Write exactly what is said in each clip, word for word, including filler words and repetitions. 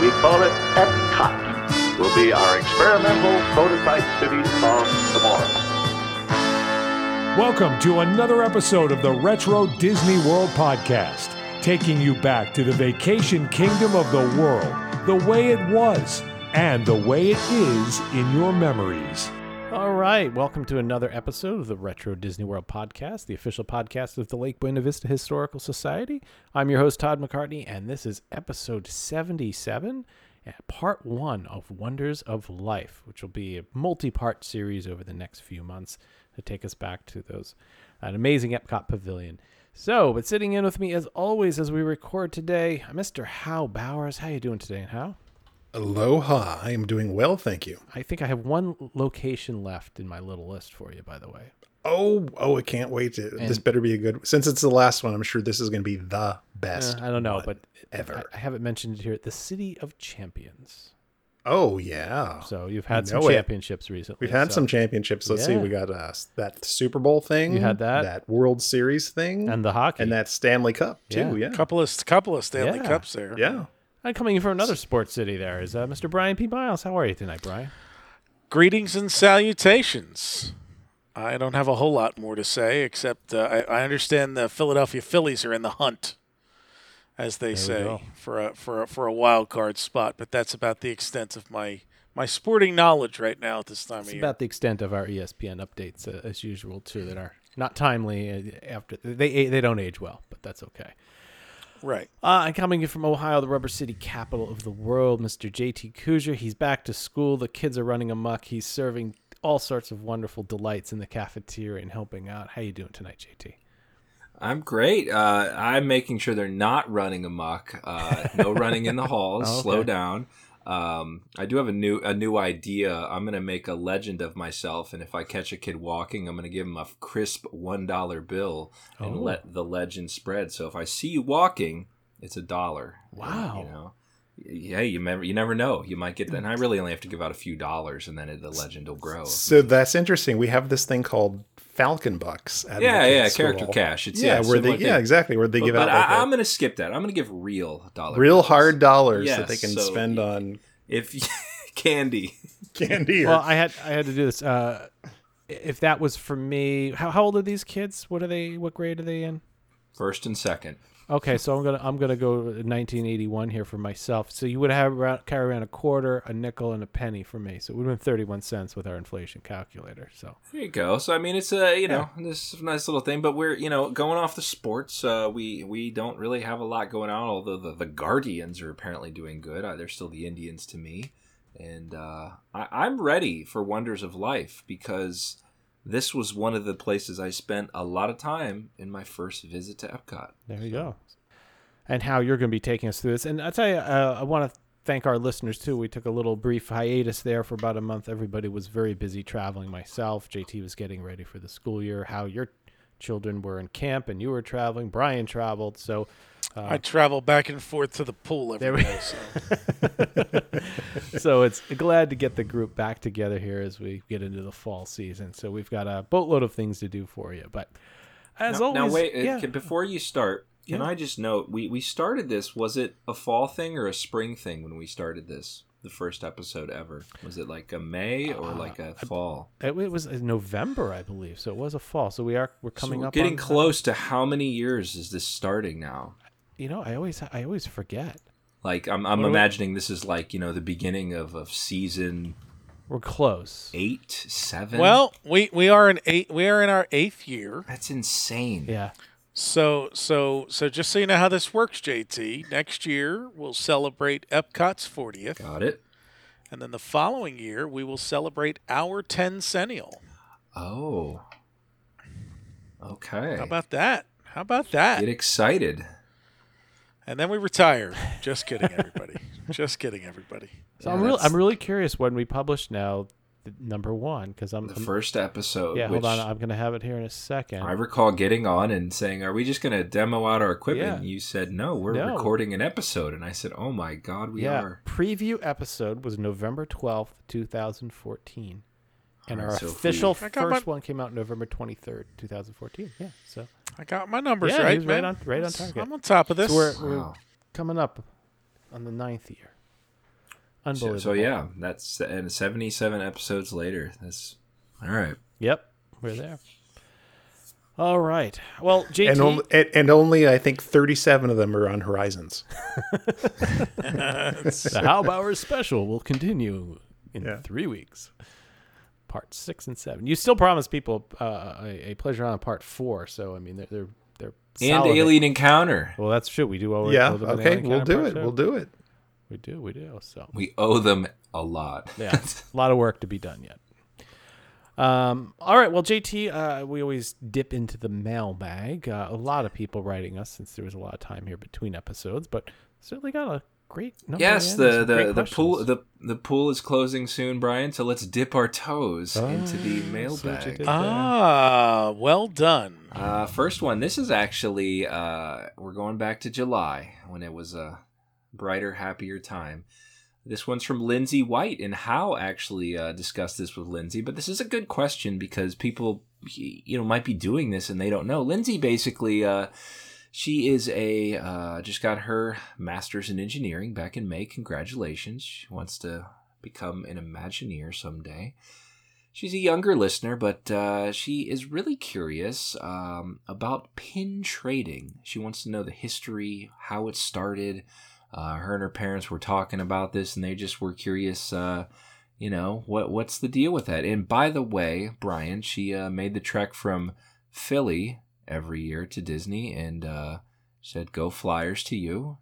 We call it Epcot. Will be our experimental prototype city of tomorrow. Welcome to another episode of the Retro Disney World Podcast, taking you back to the vacation kingdom of the world, the way it was, and the way it is in your memories. All right, welcome to another episode of the Retro Disney World Podcast, the official podcast of the Lake Buena Vista Historical Society. I'm your host, Todd McCartney, and this is episode seventy-seven, part one of Wonders of Life, which will be a multi-part series over the next few months to take us back to those an amazing Epcot Pavilion. So, but sitting in with me, as always, as we record today, Mister Howe Bowers. How you doing today, Howe? Aloha. I am doing well, thank you. I think I have one location left in my little list for you, by the way. Oh, oh, I can't wait. To, this better be a good, since it's the last one, I'm sure this is going to be the best. Uh, I don't know, but ever. I, I haven't mentioned it here. The City of Champions. Oh, yeah. So you've had some championships it. recently. We've had so. some championships. Let's yeah. see. We got uh, that Super Bowl thing. You had that. That World Series thing. And the hockey. And that Stanley Cup, yeah. too. Yeah. Couple of, couple of Stanley yeah. Cups there. Yeah. And coming in from another sports city there is uh, Mister Brian P. Miles. How are you tonight, Brian? Greetings and salutations. I don't have a whole lot more to say, except uh, I, I understand the Philadelphia Phillies are in the hunt, as they there say, for a, for, a, for a wild card spot. But that's about the extent of my, my sporting knowledge right now at this time it's of year. It's about the extent of our E S P N updates, uh, as usual, too, that are not timely. After they They don't age well, but that's okay. Right. Uh, and coming in from Ohio, the rubber city capital of the world, Mister J T Kuja. He's back to school. The kids are running amok. He's serving all sorts of wonderful delights in the cafeteria and helping out. How you doing tonight, J T? I'm great. Uh, I'm making sure they're not running amok. Uh, no running in the halls. Oh, okay. Slow down. Um, I do have a new a new idea. I'm going to make a legend of myself, and if I catch a kid walking, I'm going to give him a crisp one dollar bill and oh. let the legend spread. So if I see you walking, it's a dollar. Wow. You know? Yeah, you never, you never know. You might get that. And I really only have to give out a few dollars, and then the legend will grow. So that's interesting. We have this thing called Falcon Bucks. At yeah, yeah, school. Character cash. It's yeah, yeah where they, yeah, exactly. Where they but, give but out. But like I'm going to skip that. I'm going to give real dollars, real bills. hard dollars yes, that they can so spend on if candy, candy. Or... Well, I had I had to do this. Uh, if that was for me, how, how old are these kids? What are they? What grade are they in? First and second. Okay, so I'm gonna I'm gonna go nineteen eighty-one here for myself. So you would have around, carry around a quarter, a nickel, and a penny for me. So it would have been thirty-one cents with our inflation calculator. So there you go. So I mean, it's a you know yeah. this is a nice little thing. But we're you know going off the sports. Uh, we we don't really have a lot going on. Although the, the Guardians are apparently doing good. Uh, they're still the Indians to me. And uh, I, I'm ready for Wonders of Life because this was one of the places I spent a lot of time in my first visit to Epcot. There you go. And how you're going to be taking us through this. And I'll tell you, uh, I want to thank our listeners, too. We took a little brief hiatus there for about a month. Everybody was very busy traveling. Myself, J T was getting ready for the school year. How your children were in camp and you were traveling. Brian traveled. So uh, I travel back and forth to the pool every there we- day. So. So it's glad to get the group back together here as we get into the fall season. So we've got a boatload of things to do for you. But as now, always, now wait yeah. can, before you start, can yeah. I just note we we started this? Was it a fall thing or a spring thing when we started this? The first episode ever, was it like a May or uh, like a fall? It, it was November, I believe. So it was a fall. So we are we're coming so we're up getting on close time. To how many years is this starting now? You know, I always I always forget. Like, I'm I'm imagining we... this is like, you know, the beginning of, of season. We're close. Eight, seven. Well, we, we are in eight. We are in our eighth year. That's insane. Yeah. So so so just so you know how this works, J T. Next year we'll celebrate Epcot's fortieth. Got it. And then the following year we will celebrate our tencennial. Oh. Okay. How about that? How about that? Get excited. And then we retired. Just kidding, everybody. Just kidding, everybody. So yeah, I'm really, I'm really curious when we publish now the number one, because I'm the I'm, first episode. Yeah, hold on, I'm going to have it here in a second. I recall getting on and saying, "Are we just going to demo out our equipment?" Yeah. And you said, "No, we're no. recording an episode." And I said, "Oh my God, we yeah. are." Preview episode was November twelfth, twenty fourteen, and right, our so official first my... one came out November twenty-third, twenty fourteen. Yeah, so. I got my numbers yeah, right, he's man. Right on, right on target. I'm on top of this. So we're, we're wow. coming up on the ninth year. Unbelievable. So, so yeah, that's and seventy-seven episodes later. That's all right. Yep, we're there. All right. Well, J T, and only, and, and only I think thirty-seven of them are on Horizons. The Howe Bowers special will continue in yeah. three weeks. Part six and seven. You still promised people uh, a, a pleasure on part four. So I mean, they're they're, they're and solid. Alien Encounter. Well, that's true. We do owe yeah. Owe them okay, an we'll do it. Show. We'll do it. We do. We do. So we owe them a lot. Yeah, a lot of work to be done yet. Um. All right. Well, J T, uh, we always dip into the mailbag. Uh, a lot of people writing us since there was a lot of time here between episodes, but certainly got a. Great. Yes, the the, the pool the, the pool is closing soon, Brian. So let's dip our toes oh, into the mailbag. Ah, well done. Uh, first one. This is actually uh, we're going back to July when it was a brighter, happier time. This one's from Lindsay White, and Howe actually uh, discussed this with Lindsay. But this is a good question because people, you know, might be doing this and they don't know. Lindsay basically. Uh, She is a, uh, just got her master's in engineering back in May. Congratulations. She wants to become an Imagineer someday. She's a younger listener, but uh, she is really curious um, about pin trading. She wants to know the history, how it started. Uh, her and her parents were talking about this, and they just were curious, uh, you know, what what's the deal with that? And by the way, Brian, she uh, made the trek from Philly every year to Disney and uh, said, go Flyers to you.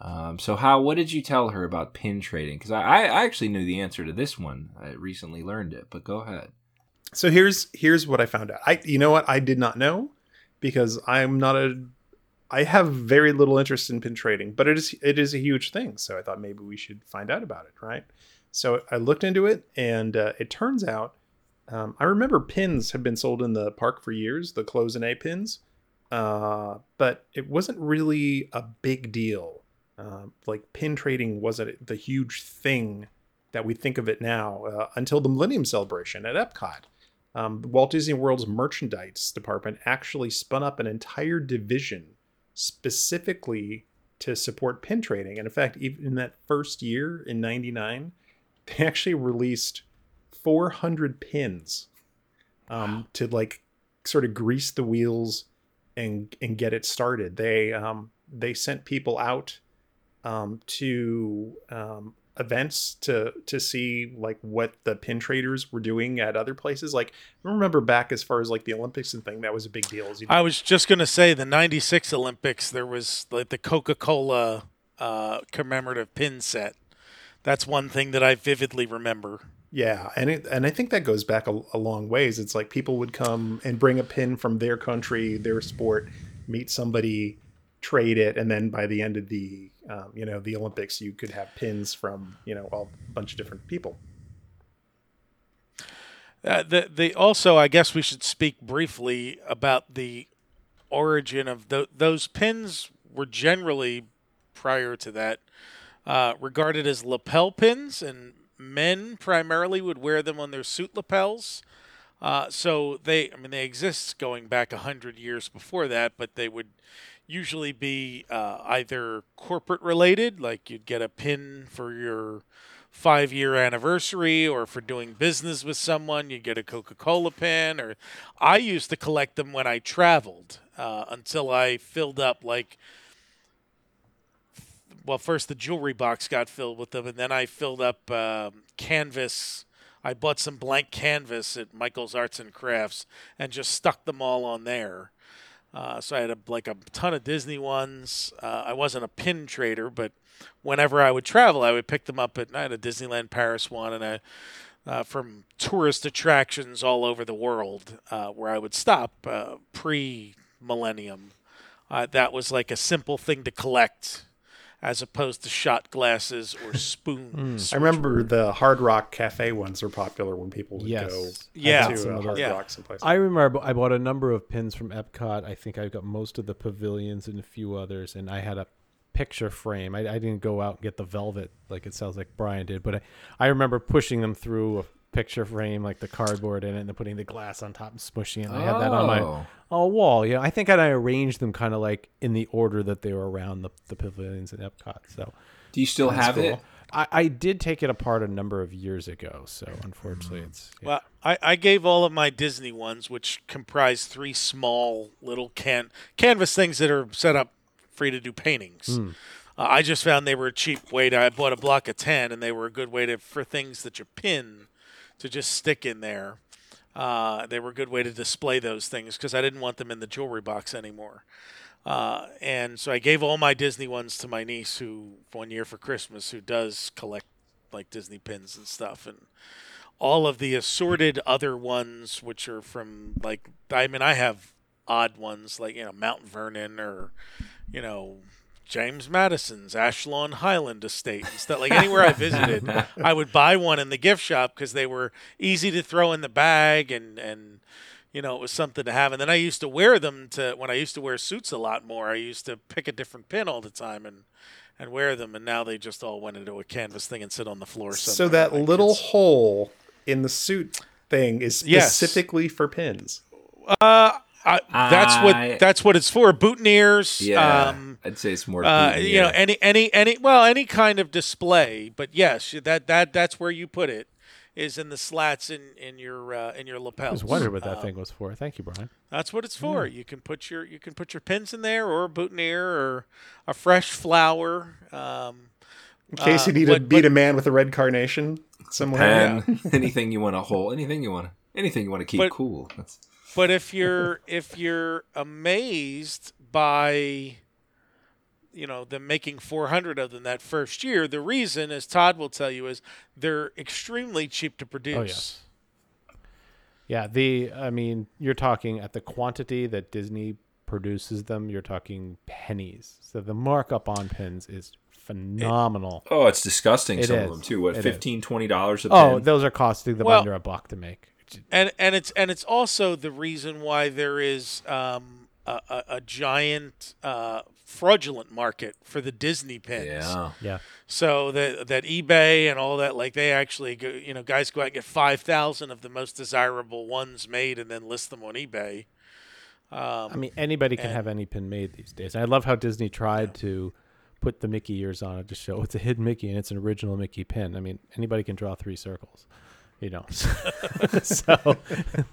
Um, so, how? What did you tell her about pin trading? Because I, I actually knew the answer to this one. I recently learned it, but go ahead. So here's here's what I found out. I you know what? I did not know because I'm not a. I have very little interest in pin trading, but it is it is a huge thing. So I thought maybe we should find out about it, right? So I looked into it, and uh, it turns out. Um, I remember pins have been sold in the park for years, the close and A pins, uh, but it wasn't really a big deal. Uh, like pin trading wasn't the huge thing that we think of it now uh, until the Millennium Celebration at Epcot. Um, Walt Disney World's merchandise department actually spun up an entire division specifically to support pin trading. And in fact, even in that first year in ninety-nine, they actually released four hundred pins um, wow. to like sort of grease the wheels and and get it started. They um, they sent people out um, to um, events to to see like what the pin traders were doing at other places. Like I remember back as far as like the Olympics and thing, that was a big deal. As you know. I was just gonna say the ninety-six Olympics. There was like the Coca-Cola uh, commemorative pin set. That's one thing that I vividly remember. Yeah, and it, and I think that goes back a, a long ways. It's like people would come and bring a pin from their country, their sport, meet somebody, trade it, and then by the end of the um, you know the Olympics, you could have pins from you know a bunch of different people. Uh, the the also, I guess we should speak briefly about the origin of the, those pins. Were generally prior to that uh, regarded as lapel pins and. Men primarily would wear them on their suit lapels. Uh, so they, I mean, they exist going back a hundred years before that, but they would usually be uh, either corporate related, like you'd get a pin for your five-year anniversary or for doing business with someone, you'd get a Coca-Cola pin. Or I used to collect them when I traveled uh, until I filled up like... Well, first the jewelry box got filled with them, and then I filled up uh, canvas. I bought some blank canvas at Michael's Arts and Crafts and just stuck them all on there. Uh, so I had a, like a ton of Disney ones. Uh, I wasn't a pin trader, but whenever I would travel, I would pick them up at night. A Disneyland Paris one, and I uh, from tourist attractions all over the world uh, where I would stop uh, pre-millennium. uh, that was like a simple thing to collect as opposed to shot glasses or spoons. Mm. I remember the Hard Rock Cafe ones were popular when people would yes. go yeah. to uh, Hard yeah. Rock someplace. I remember I bought a number of pins from Epcot. I think I got most of the pavilions and a few others, and I had a picture frame. I, I didn't go out and get the velvet like it sounds like Brian did, but I, I remember pushing them through a picture frame, like the cardboard in it, and then putting the glass on top and smushing it. And oh. I had that on my uh, wall. Yeah, I think I arranged them kind of like in the order that they were around the, the pavilions at Epcot. So, do you still have cool. it? I, I did take it apart a number of years ago, so unfortunately, it's yeah. well. I, I gave all of my Disney ones, which comprise three small little can canvas things that are set up free to do paintings. Mm. Uh, I just found they were a cheap way to. I bought a block of ten, and they were a good way to for things that you pin. To just stick in there. Uh, they were a good way to display those things because I didn't want them in the jewelry box anymore. Uh, and so I gave all my Disney ones to my niece, who one year for Christmas, who does collect like Disney pins and stuff, and all of the assorted other ones, which are from like, I mean, I have odd ones like, you know, Mount Vernon or, you know, James Madison's Ashlawn Highland estate and stuff. Like anywhere I visited, I would buy one in the gift shop because they were easy to throw in the bag and, and, you know, it was something to have. And then I used to wear them to, when I used to wear suits a lot more, I used to pick a different pin all the time and, and wear them. And now they just all went into a canvas thing and sit on the floor somewhere. So that like little it's... hole in the suit thing is specifically yes. for pins. Uh, I, that's uh, what that's what it's for. Boutonnieres. Yeah, um, I'd say it's more. Uh, you know, any any any well, any kind of display. But yes, that that that's where you put it is in the slats in in your uh, in your lapels. I was wondering what that um, thing was for. Thank you, Brian. That's what it's for. Mm. You can put your you can put your pins in there, or a boutonniere, or a fresh flower. Um, in case uh, you need to beat but, a man with a red carnation somewhere. Pen, yeah. Anything you want to hold. Anything you want. Anything you want to keep but, cool. That's... But if you're if you're amazed by, you know, them making four hundred of them that first year, the reason, as Todd will tell you, is they're extremely cheap to produce. Oh, yeah. yeah, the I mean, you're talking at the quantity that Disney produces them, you're talking pennies. So the markup on pins is phenomenal. It, oh, it's disgusting. It some is. Of them too. What it fifteen dollars, is. twenty dollars a pin? Oh, those are costing them well, under a buck to make. And and it's and it's also the reason why there is um, a, a, a giant uh, fraudulent market for the Disney pins. Yeah, yeah. So that that eBay and all that, like they actually go, you know, guys go out and get five thousand of the most desirable ones made and then list them on eBay. Um, I mean, anybody can and, have any pin made these days. I love how Disney tried yeah. to put the Mickey ears on it to show it's a hidden Mickey and it's an original Mickey pin. I mean, anybody can draw three circles. You know, so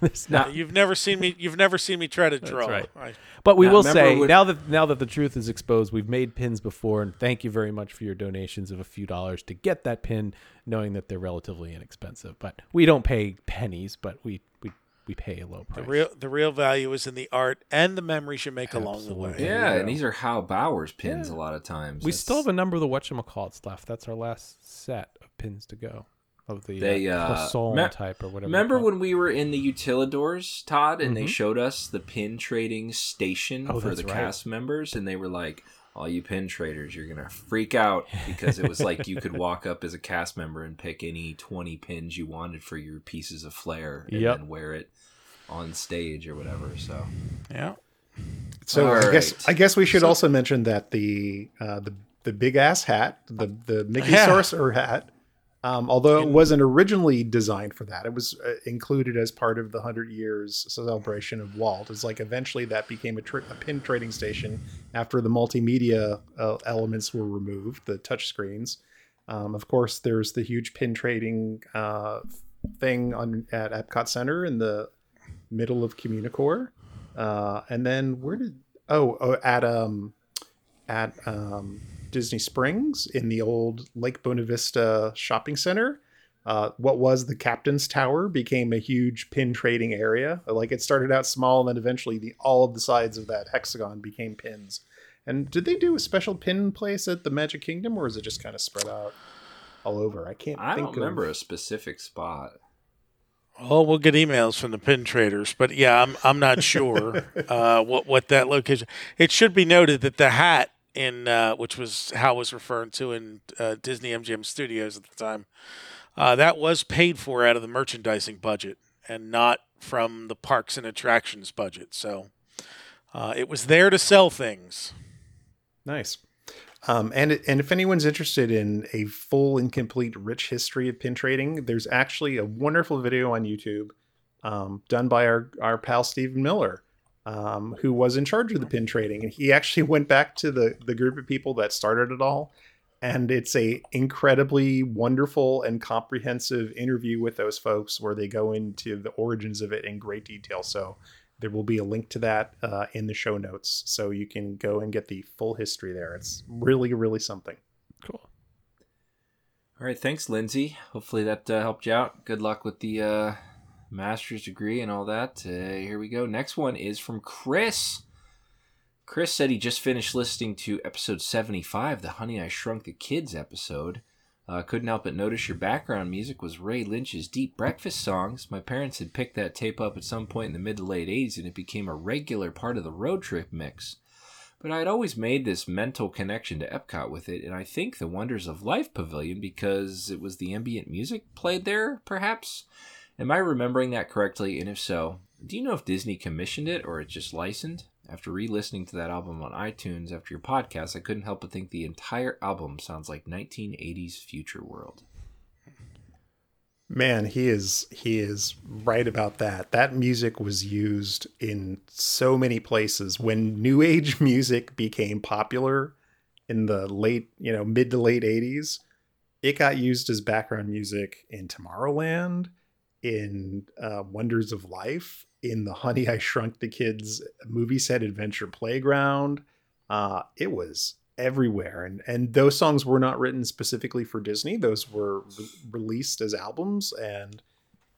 there's not. You've never seen me. You've never seen me try to draw. That's right. Right. But we now, will say when... now that now that the truth is exposed, we've made pins before, and thank you very much for your donations of a few dollars to get that pin, knowing that they're relatively inexpensive. But we don't pay pennies, but we we, we pay a low price. The real the real value is in the art and the memories you make Absolutely. Along the way. Yeah, and these are Howe Bowers pins yeah. a lot of times. We That's... still have a number of the whatchamacallits left. That's our last set of pins to go. Of the they, uh, uh, me- type or whatever. Remember when we were in the Utilidors, Todd, and mm-hmm. they showed us the pin trading station oh, for the right. cast members, and they were like, all you pin traders, you're going to freak out, because it was like you could walk up as a cast member and pick any twenty pins you wanted for your pieces of flair and yep. then wear it on stage or whatever. So, yeah. So all I right. guess I guess we should so, also mention that the uh, the the big ass hat, the the Mickey yeah. Sorcerer hat, Um, although it wasn't originally designed for that. It was uh, included as part of the one hundred years celebration of Walt. It's like eventually that became a, tri- a pin trading station after the multimedia uh, elements were removed, the touch screens. Um, of course, there's the huge pin trading uh, thing on at Epcot Center in the middle of Communicore. Uh, and then where did... Oh, oh at... Um, at um, Disney Springs in the old Lake Buena Vista shopping center. Uh, what was the Captain's Tower became a huge pin trading area. Like it started out small, and then eventually the all of the sides of that hexagon became pins. And did they do a special pin place at the Magic Kingdom, or is it just kind of spread out all over? I can't I think don't of... remember a specific spot. Oh, we'll get emails from the pin traders, but yeah, I'm I'm not sure uh, what what that location. It should be noted that the hat in uh, which was how it was referred to in uh, Disney M G M Studios at the time, uh, that was paid for out of the merchandising budget and not from the parks and attractions budget. So uh, it was there to sell things. Nice. Um, and and if anyone's interested in a full and complete rich history of pin trading, there's actually a wonderful video on YouTube um, done by our, our pal Stephen Miller, um, who was in charge of the pin trading. And he actually went back to the, the group of people that started it all. And it's a incredibly wonderful and comprehensive interview with those folks where they go into the origins of it in great detail. So there will be a link to that uh, in the show notes, so you can go and get the full history there. It's really, really something. Cool. All right. Thanks, Lindsay. Hopefully that uh, helped you out. Good luck with the uh, master's degree and all that. Uh, here we go. Next one is from Chris. Chris said he just finished listening to episode seventy-five, the Honey, I Shrunk the Kids episode. Uh, couldn't help but notice your background music was Ray Lynch's Deep Breakfast songs. My parents had picked that tape up at some point in the mid to late eighties, and it became a regular part of the road trip mix. But I had always made this mental connection to Epcot with it, and I think the Wonders of Life Pavilion, because it was the ambient music played there, perhaps? Am I remembering that correctly? And if so, do you know if Disney commissioned it or it's just licensed? After re-listening to that album on iTunes after your podcast, I couldn't help but think the entire album sounds like nineteen eighties Future World. Man, he is he is right about that. That music was used in so many places. When New Age music became popular in the late, you know, mid to late eighties, it got used as background music in Tomorrowland, in uh, Wonders of Life, in the Honey, I Shrunk the Kids movie set adventure playground. Uh, it was everywhere. And, and those songs were not written specifically for Disney. Those were re- released as albums, and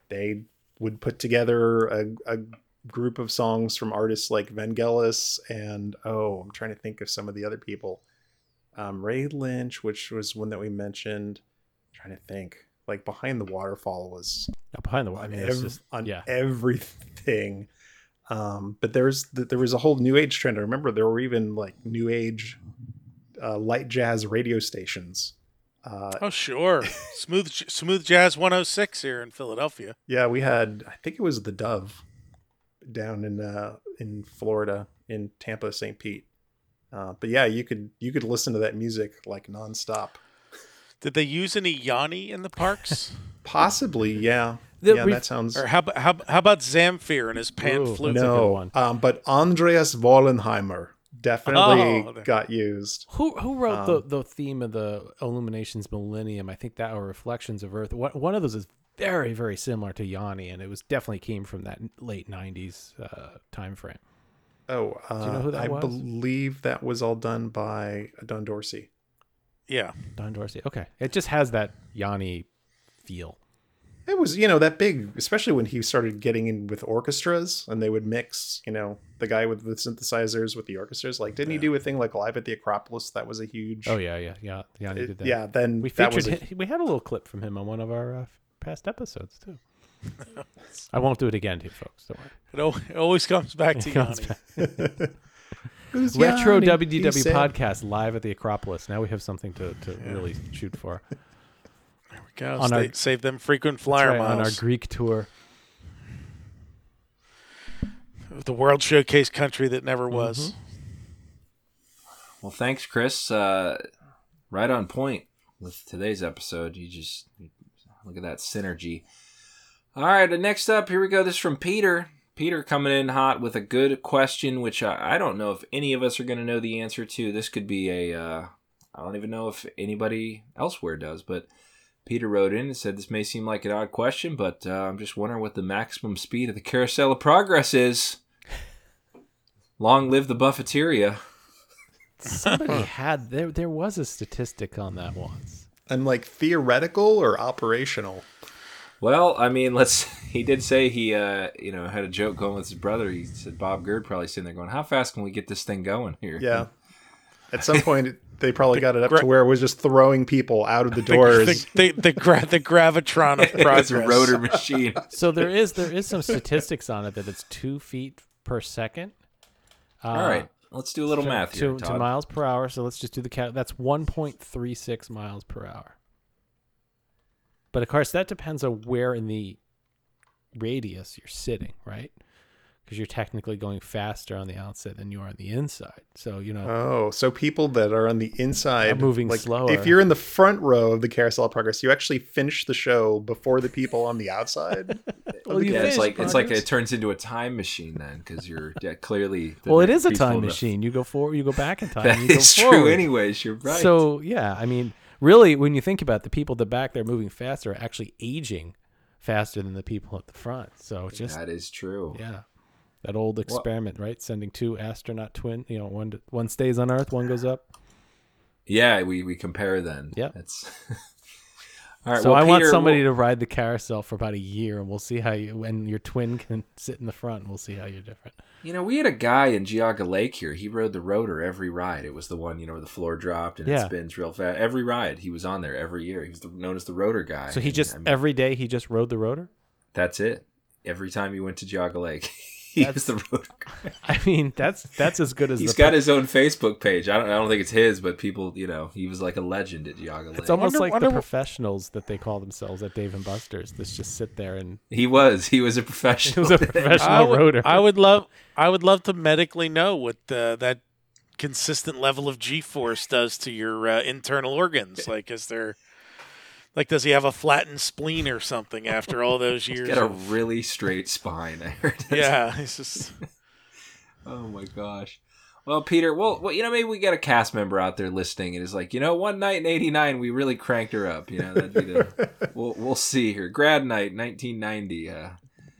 they would put together a, a group of songs from artists like Vangelis and, oh, I'm trying to think of some of the other people. Um, Ray Lynch, which was one that we mentioned. I'm trying to think. Like Behind the Waterfall was now behind the I mean, ev- just, on yeah. everything. Um, but there was, there was a whole new age trend. I remember there were even like new age uh, light jazz radio stations. Uh, oh, sure. smooth, smooth jazz one oh six here in Philadelphia. Yeah. We had, I think it was the Dove down in, uh, in Florida, in Tampa, Saint Pete. Uh, but yeah, you could, you could listen to that music like nonstop. Did they use any Yanni in the parks? Possibly, yeah. The yeah, re- that sounds... Or how, how, how about Zamfir and his pan Ooh, flute? No, one. Um, but Andreas Wollenheimer definitely oh, got used. Who who wrote um, the, the theme of the Illuminations Millennium? I think that or Reflections of Earth. One of those is very, very similar to Yanni, and it was definitely came from that late nineties uh, time frame. Oh, uh, do you know who that I was? Believe that was all done by Don Dorsey. Yeah. Don Dorsey. Okay. It just has that Yanni feel. It was, you know, that big, especially when he started getting in with orchestras and they would mix, you know, the guy with the synthesizers with the orchestras. Like, didn't yeah. he do a thing like Live at the Acropolis? That was a huge. Oh, yeah. Yeah. Yeah. Yanni did that. Yeah. Then we featured, that was a... we had a little clip from him on one of our uh, past episodes, too. I won't do it again, too, folks. Don't worry. It always comes back to Yanni. Who's Retro Yanni? W D W podcast live at the Acropolis. Now we have something to, to yeah. really shoot for. There we go. On Stay, our, save them frequent flyer right, miles. On our Greek tour. The World Showcase country that never was. Mm-hmm. Well, thanks, Chris. Uh, right on point with today's episode. You just look at that synergy. All right. Next up, here we go. This is from Peter. Peter coming in hot with a good question, which I, I don't know if any of us are going to know the answer to. This could be a, uh, I don't even know if anybody elsewhere does, but Peter wrote in and said, this may seem like an odd question, but uh, I'm just wondering what the maximum speed of the Carousel of Progress is. Long live the Buffeteria. Somebody had, there, there was a statistic on that once. And like theoretical or operational? Well, I mean, let's. He did say he, uh, you know, had a joke going with his brother. He said Bob Gerd probably sitting there going, "How fast can we get this thing going here?" Yeah. At some point, they probably the got it up gra- to where it was just throwing people out of the doors. the, the, the, the, gra- the gravitron of progress. Rotor machine. So there is there is some statistics on it that it's two feet per second. Uh, All right. Let's do a little to, math here, to, Todd. To miles per hour. So let's just do the count. That's one point three six miles per hour. But of course, that depends on where in the radius you're sitting, right? Because you're technically going faster on the outside than you are on the inside. So, you know. Oh, so people that are on the inside. Moving like, slower. If you're in the front row of the Carousel of Progress, you actually finish the show before the people on the outside. Well, yeah, it's like progress. It's like it turns into a time machine then, because you're yeah, clearly. Well, it is a time enough. machine. You go forward, you go back in time. That you go is forward. True anyways. You're right. So, yeah, I mean. Really, when you think about it, the people at the back there moving faster are actually aging faster than the people at the front. So just that is true. Yeah, that old experiment, well, right? Sending two astronaut twin, you know, one one stays on Earth, one goes up. Yeah, we, we compare then. Yeah, that's all right. So well, I Peter, want somebody we'll... to ride the carousel for about a year, and we'll see how you. When your twin can sit in the front, and we'll see how you're different. You know, we had a guy in Geauga Lake here. He rode the rotor every ride. It was the one, you know, where the floor dropped and yeah. it spins real fast. Every ride, he was on there every year. He was the, known as the rotor guy. So he and, just, I mean, every day, he just rode the rotor? That's it. Every time he went to Geauga Lake, he that's, was the rotor guy. I mean, that's that's as good as He's the... He's got pe- his own Facebook page. I don't I don't think it's his, but people, you know, he was like a legend at Geauga Lake. It's almost wonder, like wonder the what... professionals that they call themselves at Dave and Buster's that just sit there and... He was. He was a professional. He was a professional I would, rotor. I would love... I would love to medically know what uh, that consistent level of G-force does to your uh, internal organs. Like, is there, like, does he have a flattened spleen or something after all those years? He's got a of... really straight spine. I heard. Yeah, it's just. Oh my gosh. Well, Peter. Well, well, you know, maybe we got a cast member out there listening, and is like, you know, one night in eighty-nine, we really cranked her up. You know, that'd be the. we'll we'll see here. Grad night, nineteen ninety. Uh,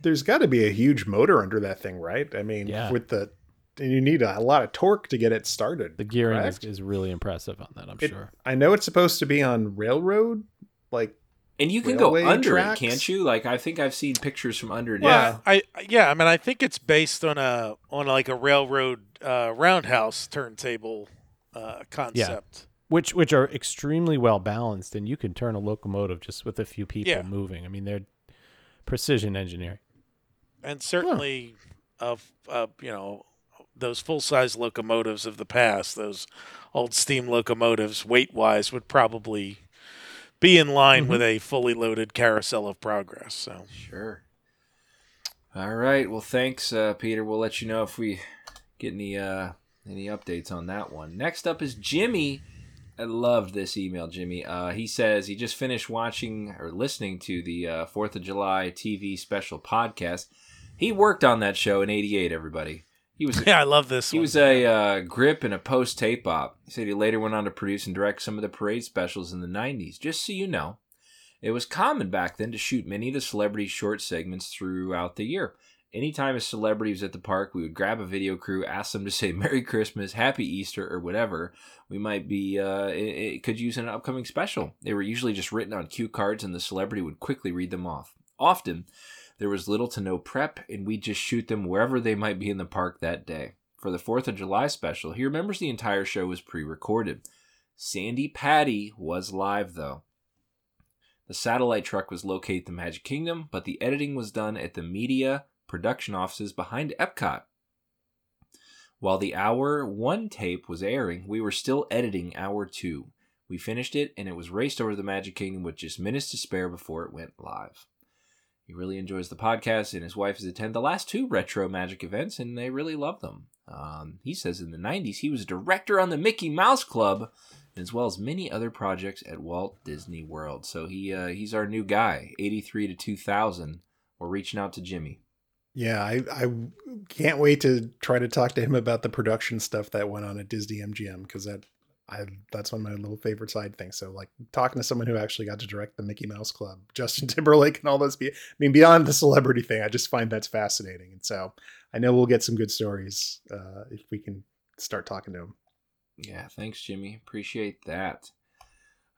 There's got to be a huge motor under that thing, right? I mean, yeah. with the and you need a, a lot of torque to get it started. The gearing is, is really impressive on that, I'm it, sure. I know it's supposed to be on railroad, like, and you can go under tracks. It, can't you? Like, I think I've seen pictures from under it. Yeah, now. I yeah, I mean, I think it's based on a on like a railroad uh, roundhouse turntable uh, concept. Yeah. Which which are extremely well balanced, and you can turn a locomotive just with a few people yeah. moving. I mean, they're precision engineering. And certainly, huh. of uh, you know, those full-size locomotives of the past, those old steam locomotives, weight-wise, would probably be in line mm-hmm. with a fully loaded Carousel of Progress. So sure. All right. Well, thanks, uh, Peter. We'll let you know if we get any uh, any updates on that one. Next up is Jimmy. I loved this email, Jimmy. Uh, he says he just finished watching or listening to the uh, Fourth of July T V special podcast. He worked on that show in eighty-eight, everybody. He was a, yeah, I love this He one. was a uh, grip and a post-tape op. He said he later went on to produce and direct some of the parade specials in the nineties. Just so you know, it was common back then to shoot many of the celebrity short segments throughout the year. Anytime a celebrity was at the park, we would grab a video crew, ask them to say Merry Christmas, Happy Easter, or whatever. We might be, uh, it, it could use in an upcoming special. They were usually just written on cue cards, and the celebrity would quickly read them off. Often, there was little to no prep, and we'd just shoot them wherever they might be in the park that day. For the Fourth of July special, he remembers the entire show was pre-recorded. Sandy Patty was live, though. The satellite truck was located at the Magic Kingdom, but the editing was done at the media production offices behind Epcot. While the Hour one tape was airing, we were still editing Hour two. We finished it, and it was raced over to the Magic Kingdom with just minutes to spare before it went live. He really enjoys the podcast, and his wife has attended the last two Retro Magic events, and they really love them. Um, he says in the nineties, he was a director on the Mickey Mouse Club, as well as many other projects at Walt Disney World. So he uh, he's our new guy, eighty-three to two thousand. We're reaching out to Jimmy. Yeah, I, I can't wait to try to talk to him about the production stuff that went on at Disney M G M, because that I that's one of my little favorite side things. So, like, talking to someone who actually got to direct the Mickey Mouse Club, Justin Timberlake, and all those people. I mean, beyond the celebrity thing, I just find that's fascinating. And so I know we'll get some good stories uh, if we can start talking to him. Yeah, thanks, Jimmy. Appreciate that.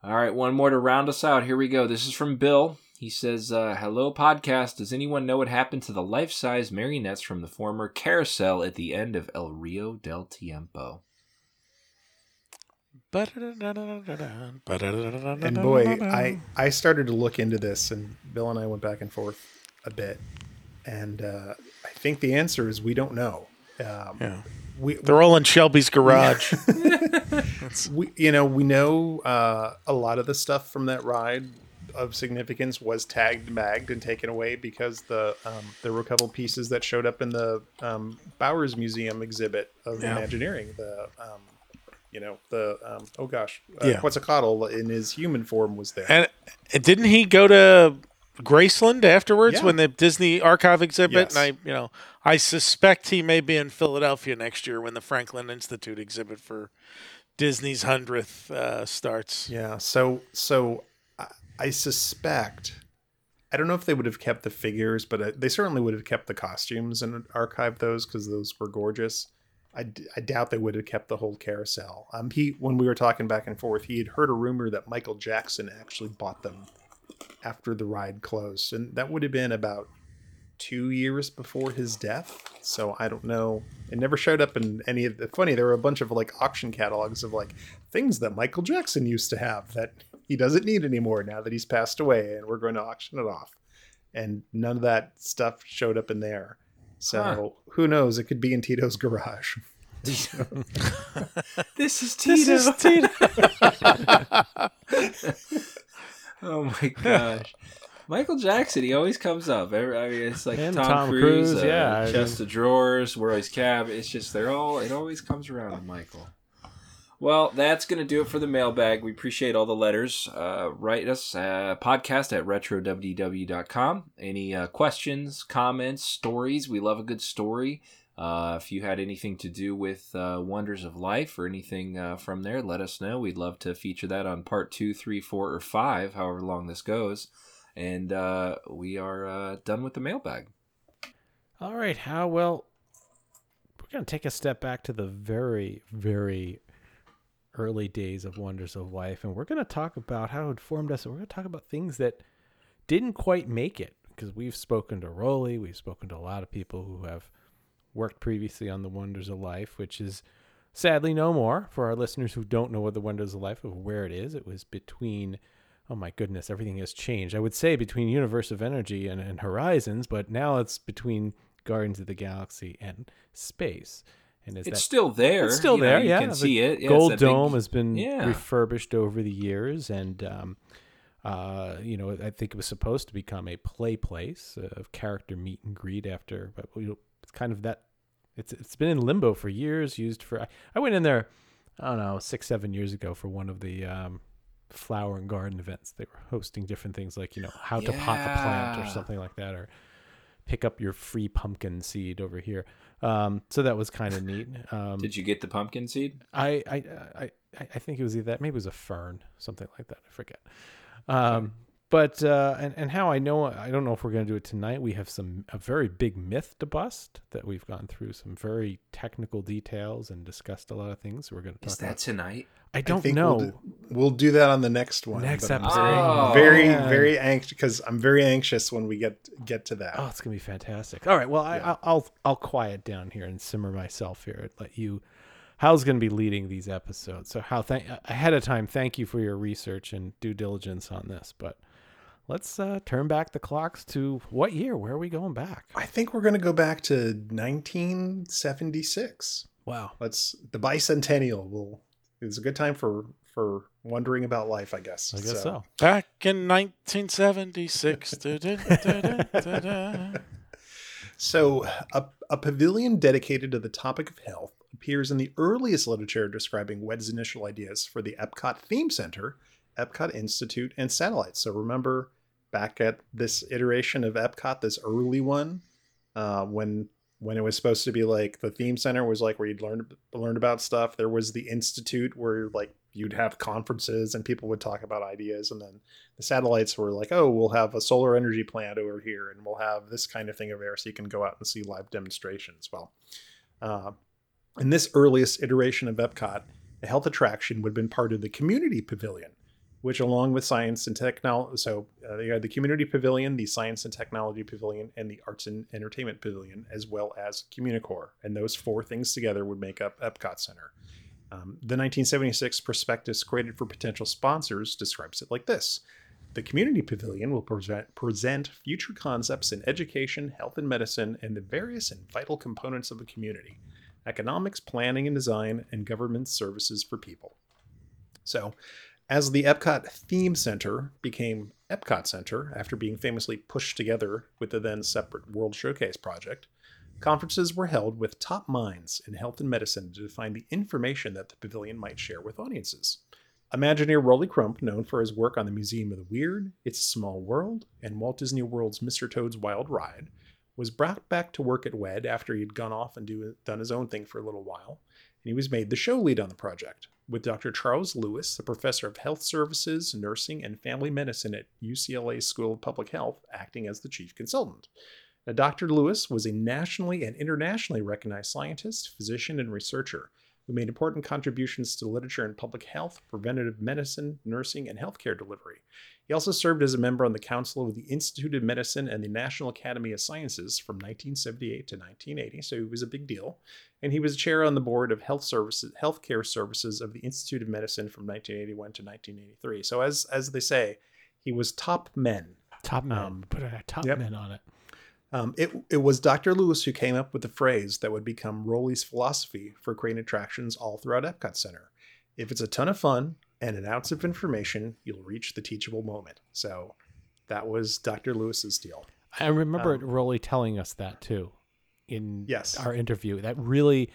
All right, one more to round us out. Here we go. This is from Bill. He says, uh, hello, podcast. Does anyone know what happened to the life-size marionettes from the former carousel at the end of El Rio del Tiempo? And boy, I, I started to look into this, and Bill and I went back and forth a bit. And uh, I think the answer is we don't know. Um, yeah. we, They're all in Shelby's garage. we, you know, we know uh, a lot of the stuff from that ride of significance was tagged, magged, and taken away because the um, there were a couple pieces that showed up in the um, Bowers Museum exhibit of yeah. Imagineering. The um, you know the um, oh gosh, uh, yeah. Quetzalcoatl in his human form was there. And didn't he go to Graceland afterwards yeah. when the Disney Archive exhibit? Yes. And I, you know, I suspect he may be in Philadelphia next year when the Franklin Institute exhibit for Disney's hundredth uh, starts. Yeah. So so. I suspect, I don't know if they would have kept the figures, but they certainly would have kept the costumes and archived those because those were gorgeous. I, d- I doubt they would have kept the whole carousel. Um, he when we were talking back and forth, he had heard a rumor that Michael Jackson actually bought them after the ride closed, and that would have been about two years before his death. So I don't know. It never showed up in any of the funny. There were a bunch of like auction catalogs of like things that Michael Jackson used to have that he doesn't need anymore now that he's passed away, and we're going to auction it off. And none of that stuff showed up in there. So huh. who knows? It could be in Tito's garage. So. This is Tito. This is Tito. Oh my gosh. Michael Jackson, he always comes up. I mean, it's like Tom, Tom Cruise, Cruise uh, yeah, Chest of Drawers, Roy's Cab. It's just, they're all, it always comes around with Michael. Well, that's going to do it for the mailbag. We appreciate all the letters. Uh, write us uh, podcast at retro w w w dot com. Any uh, questions, comments, stories? We love a good story. Uh, if you had anything to do with uh, Wonders of Life or anything uh, from there, let us know. We'd love to feature that on part two, three, four, or five, however long this goes. And uh, we are uh, done with the mailbag. All right, Howe. Well, we're going to take a step back to the very, very early days of Wonders of Life, and we're going to talk about how it formed us, and we're going to talk about things that didn't quite make it, because we've spoken to Rolly, we've spoken to a lot of people who have worked previously on the Wonders of Life, which is sadly no more for our listeners who don't know what the Wonders of Life of where it is. It was between, oh my goodness, everything has changed. I would say between Universe of Energy and, and Horizons, but now it's between Guardians of the Galaxy and Space. And is it's that, still there. It's still you there, know, you yeah. You can see it. Yeah, Gold Dome big, has been yeah. refurbished over the years. And, um, uh, you know, I think it was supposed to become a play place of character meet and greet after. But you know, it's kind of that. It's It's been in limbo for years, used for. I, I went in there, I don't know, six, seven years ago for one of the um, flower and garden events. They were hosting different things like, you know, how yeah. to pot a plant or something like that, or pick up your free pumpkin seed over here. Um, so that was kind of neat. Um, Did you get the pumpkin seed? I, I, I, I think it was either that, maybe it was a fern, something like that. I forget. Um, but, uh, and, and how I know, I don't know if we're going to do it tonight. We have some, a very big myth to bust that we've gone through some very technical details and discussed a lot of things. We're going to talk Is that about. Tonight? I don't I know. We'll do, we'll do that on the next one. Next episode. I'm very, oh, very anxious because I'm very anxious when we get get to that. Oh, it's gonna be fantastic. All right. Well, yeah. I, I'll I'll quiet down here and simmer myself here and let you. Hal's gonna be leading these episodes, so Hal, thank ahead of time. Thank you for your research and due diligence on this, but. Let's uh, turn back the clocks to what year? Where are we going back? I think we're going to go back to nineteen seventy-six. Wow. Let's the bicentennial. We'll, it was a good time for, for wondering about life, I guess. I guess so. so. Back in nineteen seventy-six. da, da, da, da, da. So a, a pavilion dedicated to the topic of health appears in the earliest literature describing Wed's initial ideas for the Epcot Theme Center, Epcot Institute, and satellites. So remember back at this iteration of Epcot, this early one, uh, when when it was supposed to be like the theme center was like where you'd learn learn about stuff. There was the Institute where like you'd have conferences and people would talk about ideas, and then the satellites were like, oh, we'll have a solar energy plant over here, and we'll have this kind of thing over there, so you can go out and see live demonstrations. Well, uh, in this earliest iteration of Epcot, the health attraction would have been part of the community pavilion, which along with science and technology, so uh, you had the community pavilion, the science and technology pavilion, and the arts and entertainment pavilion, as well as Communicore. And those four things together would make up Epcot Center. Um, the nineteen seventy-six prospectus created for potential sponsors describes it like this. The community pavilion will present, present future concepts in education, health and medicine, and the various and vital components of the community, economics, planning and design, and government services for people. So, as the Epcot Theme Center became Epcot Center after being famously pushed together with the then separate World Showcase project, conferences were held with top minds in health and medicine to define the information that the pavilion might share with audiences. Imagineer Rolly Crump, known for his work on the Museum of the Weird, It's a Small World, and Walt Disney World's Mister Toad's Wild Ride, was brought back to work at W E D after he'd gone off and do, done his own thing for a little while, and he was made the show lead on the project, with Doctor Charles Lewis, a professor of health services, nursing, and family medicine at U C L A's School of Public Health, acting as the chief consultant. Now, Doctor Lewis was a nationally and internationally recognized scientist, physician, and researcher, who made important contributions to literature in public health, preventative medicine, nursing, and healthcare delivery. He also served as a member on the Council of the Institute of Medicine and the National Academy of Sciences from nineteen seventy-eight to nineteen eighty, so he was a big deal. And he was a chair on the board of health services, healthcare services of the Institute of Medicine from nineteen eighty-one to nineteen eighty-three. So as as they say, he was top men. Top men. Um, Put a top yep. men on it. Um, it, it was Doctor Lewis who came up with the phrase that would become Rolly's philosophy for creating attractions all throughout Epcot Center. If it's a ton of fun and an ounce of information, you'll reach the teachable moment. So that was Doctor Lewis's deal. I remember um, Rolly telling us that too in yes. our interview. That really,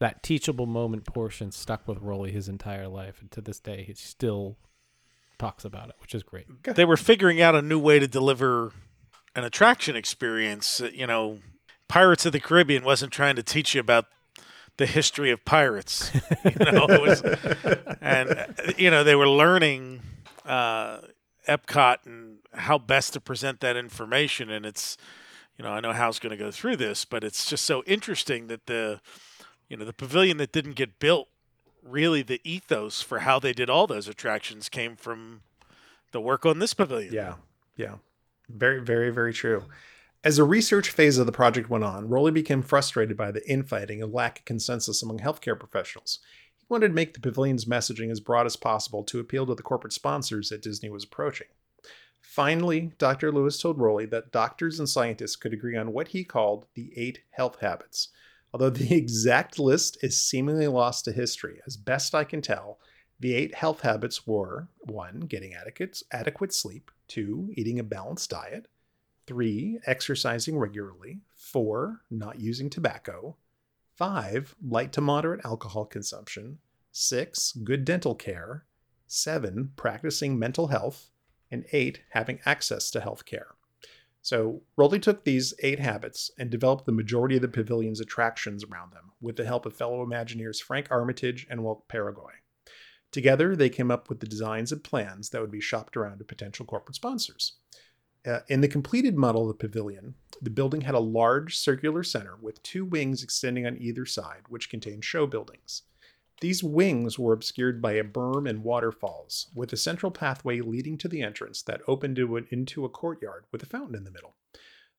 that teachable moment portion stuck with Rolly his entire life. And to this day, he still talks about it, which is great. They were figuring out a new way to deliver an attraction experience. You know, Pirates of the Caribbean wasn't trying to teach you about the history of pirates. You know, it was, and you know, they were learning uh, Epcot and how best to present that information. And it's, you know, I know Howe's going to go through this, but it's just so interesting that the, you know, the pavilion that didn't get built, really the ethos for how they did all those attractions came from the work on this pavilion. Yeah, yeah. Very, very, very true. As the research phase of the project went on, Rolly became frustrated by the infighting and lack of consensus among healthcare professionals. He wanted to make the pavilion's messaging as broad as possible to appeal to the corporate sponsors that Disney was approaching. Finally, Doctor Lewis told Rolly that doctors and scientists could agree on what he called the eight health habits. Although the exact list is seemingly lost to history, as best I can tell, the eight health habits were: one, getting adequate, adequate sleep; two, eating a balanced diet; three, exercising regularly; four, not using tobacco; five, light to moderate alcohol consumption; six, good dental care; seven, practicing mental health; and eight, having access to health care. So Rolly took these eight habits and developed the majority of the pavilion's attractions around them with the help of fellow Imagineers Frank Armitage and Walt Paragoy. Together, they came up with the designs and plans that would be shopped around to potential corporate sponsors. Uh, in the completed model of the pavilion, the building had a large circular center with two wings extending on either side, which contained show buildings. These wings were obscured by a berm and waterfalls, with a central pathway leading to the entrance that opened into a courtyard with a fountain in the middle.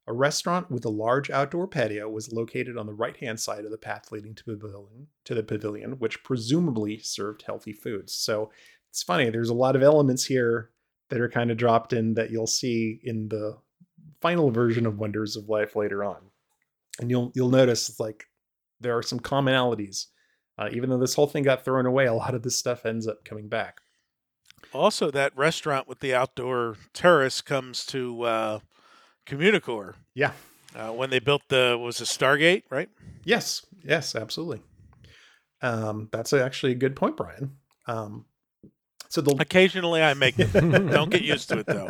A restaurant with a large outdoor patio was located on the right-hand side of the path leading to the pavilion, to the pavilion, which presumably served healthy foods. So it's funny, there's a lot of elements here that are kind of dropped in that you'll see in the final version of Wonders of Life later on. And you'll you'll notice it's like there are some commonalities. Uh, even though this whole thing got thrown away, a lot of this stuff ends up coming back. Also, that restaurant with the outdoor terrace comes to... Uh... Communicore. Yeah. Uh, when they built the, was it Stargate, right? Yes. Yes, absolutely. Um, that's actually a good point, Brian. Um, so the Occasionally I make them. Don't get used to it, though.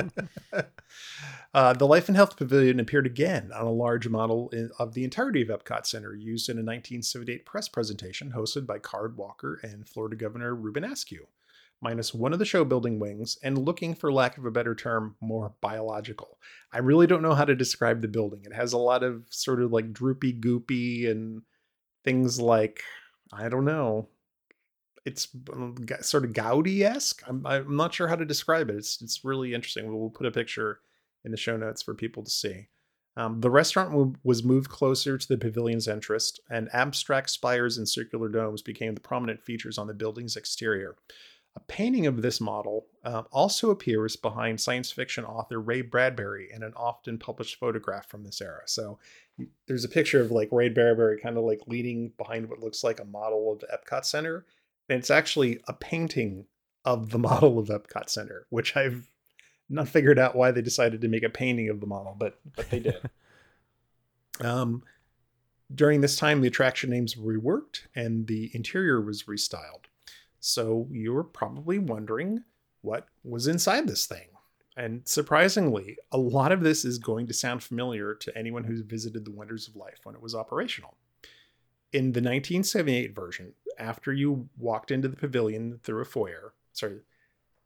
Uh, the Life and Health Pavilion appeared again on a large model in, of the entirety of Epcot Center, used in a nineteen seventy-eight press presentation hosted by Card Walker and Florida Governor Ruben Askew, minus one of the show building wings, and looking, for lack of a better term, more biological. I really don't know how to describe the building. It has a lot of sort of like droopy goopy and things like, I don't know. It's sort of Gaudi-esque. I'm, I'm not sure how to describe it. It's, it's really interesting. We'll put a picture in the show notes for people to see. Um, the restaurant w- was moved closer to the pavilion's entrance, and abstract spires and circular domes became the prominent features on the building's exterior. A painting of this model uh, also appears behind science fiction author Ray Bradbury in an often published photograph from this era. So there's a picture of like Ray Bradbury kind of like leaning behind what looks like a model of the Epcot Center. And it's actually a painting of the model of Epcot Center, which I've not figured out why they decided to make a painting of the model, but but they did. um, during this time, the attraction names were reworked and the interior was restyled. So you're probably wondering what was inside this thing. And surprisingly, a lot of this is going to sound familiar to anyone who's visited the Wonders of Life when it was operational. In the nineteen seventy-eight version, after you walked into the pavilion through a foyer, sorry,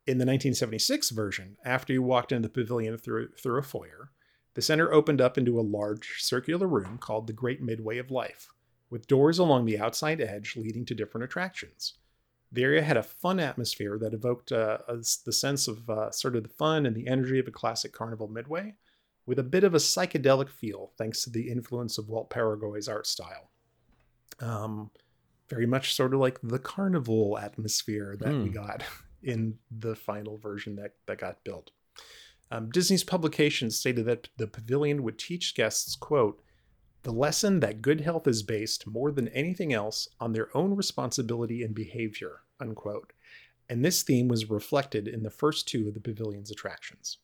in the nineteen seventy-six version, after you walked into the pavilion through, through a foyer, the center opened up into a large circular room called the Great Midway of Life, with doors along the outside edge leading to different attractions. The area had a fun atmosphere that evoked uh, a, the sense of uh, sort of the fun and the energy of a classic Carnival Midway, with a bit of a psychedelic feel thanks to the influence of Walt Paragoy's art style. Um, very much sort of like the Carnival atmosphere that mm. we got in the final version that, that got built. Um, Disney's publication stated that the pavilion would teach guests, quote, the lesson that good health is based more than anything else on their own responsibility and behavior, unquote. And this theme was reflected in the first two of the pavilion's attractions.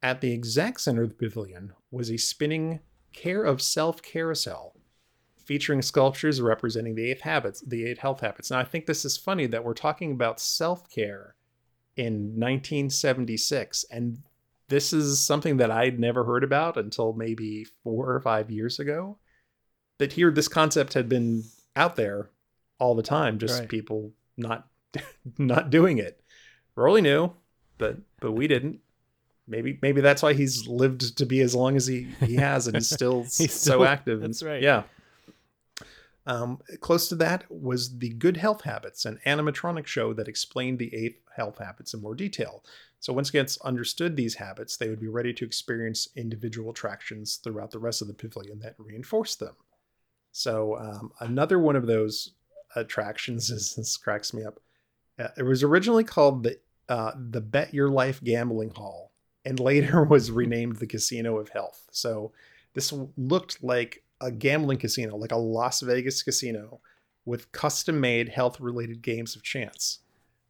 At the exact center of the pavilion was a spinning Care of Self carousel featuring sculptures representing the eight habits, the eight health habits. Now, I think this is funny that we're talking about self-care in nineteen seventy-six, and this is something that I'd never heard about until maybe four or five years ago. But here, this concept had been out there all the time, just right. people not not doing it. Rolly knew, but but we didn't. Maybe maybe that's why he's lived to be as long as he, he has and is still, he's still so active. That's right. Yeah. Um, close to that was the Good Health Habits, an animatronic show that explained the eight health habits in more detail. So once guests understood these habits, they would be ready to experience individual attractions throughout the rest of the pavilion that reinforced them. So um, another one of those attractions is, this cracks me up. Uh, it was originally called the uh, the Bet Your Life Gambling Hall, and later was renamed the Casino of Health. So this looked like a gambling casino, like a Las Vegas casino, with custom-made health-related games of chance.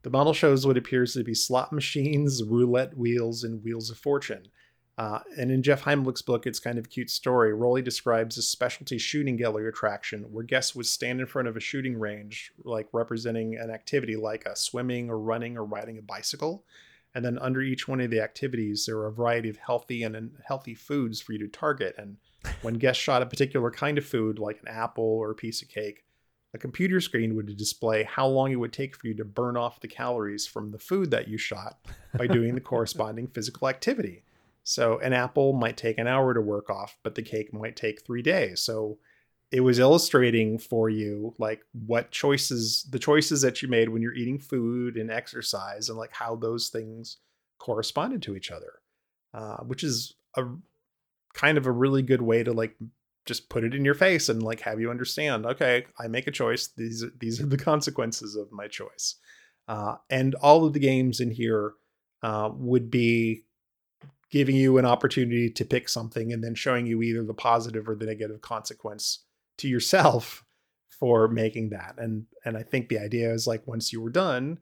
The model shows what appears to be slot machines, roulette wheels, and wheels of fortune. Uh, and in Jeff Heimlich's book, It's Kind of a Cute Story, Rolly describes a specialty shooting gallery attraction where guests would stand in front of a shooting range, like representing an activity like a swimming or running or riding a bicycle. And then under each one of the activities, there were a variety of healthy and unhealthy foods for you to target. And when guests shot a particular kind of food, like an apple or a piece of cake, a computer screen would display how long it would take for you to burn off the calories from the food that you shot by doing the corresponding physical activity. So an apple might take an hour to work off, but the cake might take three days. So it was illustrating for you, like what choices, the choices that you made when you're eating food and exercise, and like how those things corresponded to each other, uh, which is a kind of a really good way to like just put it in your face and like have you understand, okay, I make a choice, these these are the consequences of my choice. Uh, and all of the games in here uh, would be giving you an opportunity to pick something and then showing you either the positive or the negative consequence to yourself for making that. And and I think the idea is like once you were done,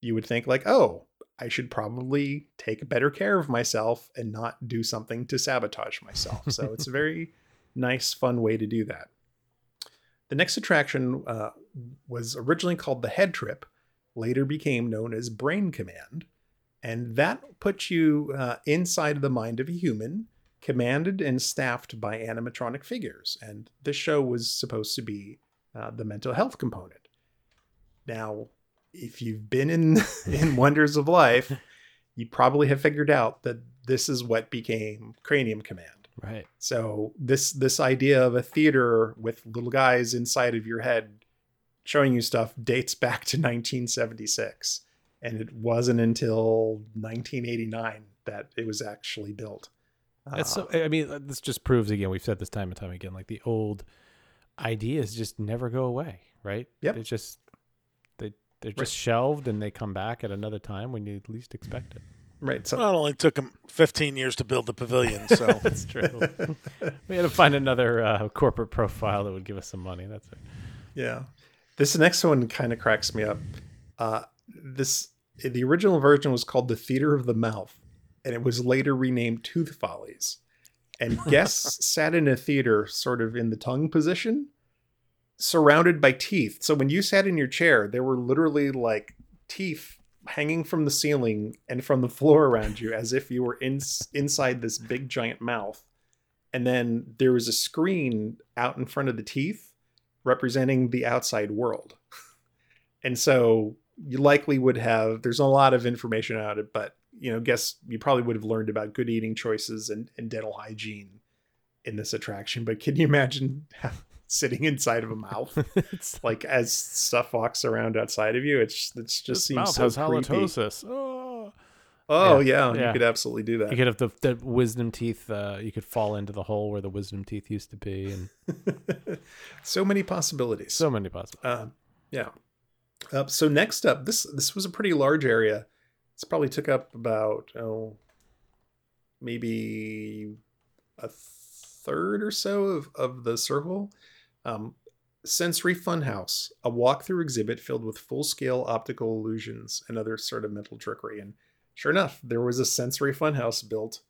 you would think like, oh, I should probably take better care of myself and not do something to sabotage myself. So it's a very nice, fun way to do that. The next attraction uh, was originally called the Head Trip, later became known as Brain Command. And that put you uh, inside of the mind of a human, commanded and staffed by animatronic figures. And this show was supposed to be uh, the mental health component. Now, if you've been in, in Wonders of Life, you probably have figured out that this is what became Cranium Command. Right. So this this idea of a theater with little guys inside of your head showing you stuff dates back to nineteen seventy-six. And it wasn't until nineteen eighty-nine that it was actually built. That's uh, so, I mean, this just proves again, we've said this time and time again, like the old ideas just never go away, right? Yep. It's just, they, they're just right. shelved and they come back at another time when you least expect it. Right. So well, it only took them fifteen years to build the pavilion. So that's true. We had to find another uh, corporate profile that would give us some money. That's it. Yeah. This next one kind of cracks me up. Uh, this the original version was called the Theater of the Mouth, and it was later renamed Tooth Follies. And guests sat in a theater sort of in the tongue position, surrounded by teeth. So when you sat in your chair, there were literally like teeth hanging from the ceiling and from the floor around you as if you were in, inside this big giant mouth. And then there was a screen out in front of the teeth representing the outside world. And so you likely would have, there's a lot of information about it, but you know, guess you probably would have learned about good eating choices and, and dental hygiene in this attraction. But can you imagine sitting inside of a mouth like as stuff walks around outside of you? It's it's just this seems mouth so has creepy. Halitosis. Oh, oh yeah, yeah, yeah, you could absolutely do that. You could have the, the wisdom teeth. Uh, you could fall into the hole where the wisdom teeth used to be, and so many possibilities. So many possibilities. Uh, yeah. Uh, so next up, this this was a pretty large area. This probably took up about oh, maybe a third or so of of the circle. Um, Sensory Funhouse, a walkthrough exhibit filled with full-scale optical illusions and other sort of mental trickery. And sure enough, there was a Sensory Funhouse built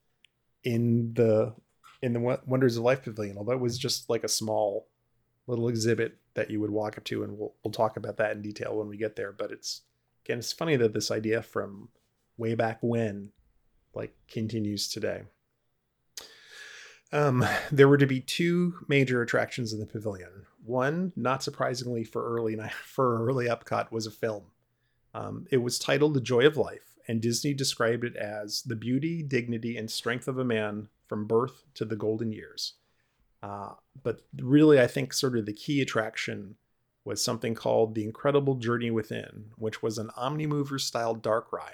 in the in the Wonders of Life Pavilion. Although it was just like a small little exhibit that you would walk up to, and we'll we'll talk about that in detail when we get there. But it's again, it's funny that this idea from way back when, like, continues today. Um, there were to be two major attractions in the pavilion. One, not surprisingly for early for early Epcot, was a film. Um, it was titled The Joy of Life, and Disney described it as the beauty, dignity, and strength of a man from birth to the golden years. Uh, but really, I think sort of the key attraction was something called The Incredible Journey Within, which was an Omnimover-style dark ride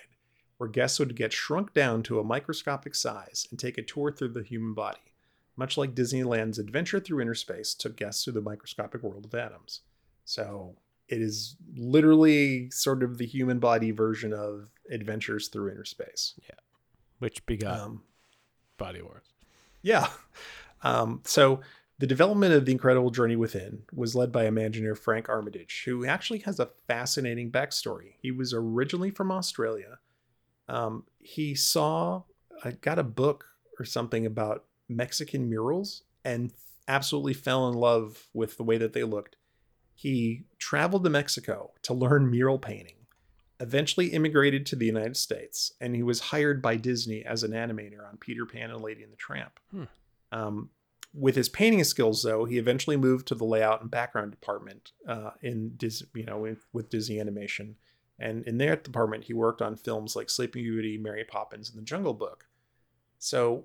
where guests would get shrunk down to a microscopic size and take a tour through the human body. Much like Disneyland's Adventure Through Inner Space took guests through the microscopic world of atoms. So it is literally sort of the human body version of Adventures Through Inner Space. Yeah. Which begot um, Body Wars. Yeah. Um, so the development of The Incredible Journey Within was led by Imagineer Frank Armitage, who actually has a fascinating backstory. He was originally from Australia. Um, he saw, I got a book or something about Mexican murals and absolutely fell in love with the way that they looked. He traveled to Mexico to learn mural painting, eventually immigrated to the United States, and he was hired by Disney as an animator on Peter Pan and Lady and the Tramp. Hmm. Um, with his painting skills, though, he eventually moved to the layout and background department uh, in Disney, you know, in, with Disney Animation. And in their department, he worked on films like Sleeping Beauty, Mary Poppins, and The Jungle Book. So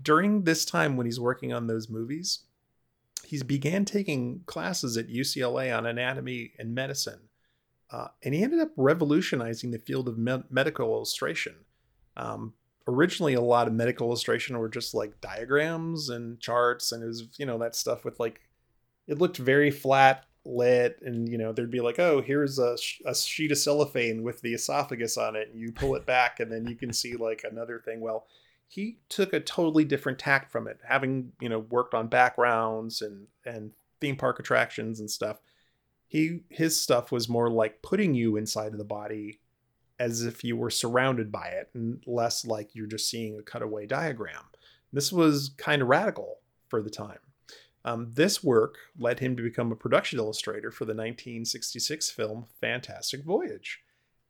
during this time when he's working on those movies, he's began taking classes at U C L A on anatomy and medicine. Uh, and he ended up revolutionizing the field of me- medical illustration. Um, originally, a lot of medical illustration were just like diagrams and charts. And it was, you know, that stuff with like, it looked very flat lit. And, you know, there'd be like, oh, here's a, sh- a sheet of cellophane with the esophagus on it. And you pull it back and then you can see like another thing. Well, he took a totally different tack from it, having, you know, worked on backgrounds and, and theme park attractions and stuff. He, his stuff was more like putting you inside of the body as if you were surrounded by it, and less like you're just seeing a cutaway diagram. This was kind of radical for the time. Um, this work led him to become a production illustrator for the nineteen sixty-six film Fantastic Voyage,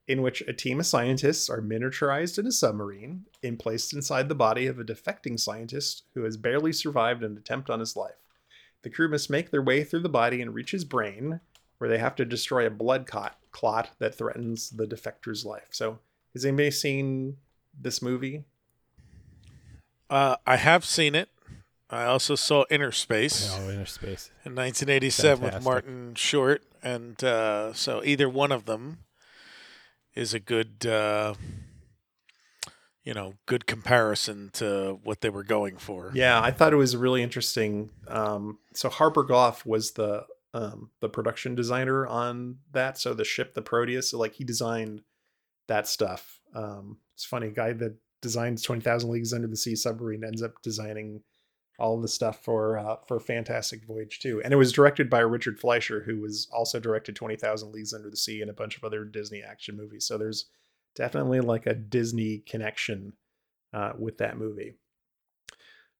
in which a team of scientists are miniaturized in a submarine and placed inside the body of a defecting scientist who has barely survived an attempt on his life. The crew must make their way through the body and reach his brain, where they have to destroy a blood clot, clot that threatens the defector's life. So has anybody seen this movie? Uh, I have seen it. I also saw Inner Space. Oh, Inner Space. In nineteen eighty-seven. Fantastic. With Martin Short. And uh, so either one of them is a good uh, you know, good comparison to what they were going for. Yeah, I thought it was really interesting. Um, so Harper Goff was the um, the production designer on that. So the ship, the Proteus, so like he designed that stuff. Um, it's funny, a guy that designs twenty thousand Leagues Under the Sea submarine ends up designing all the stuff for uh, for Fantastic Voyage too. And it was directed by Richard Fleischer, who was also directed twenty thousand Leagues Under the Sea and a bunch of other Disney action movies. So there's definitely like a Disney connection uh, with that movie.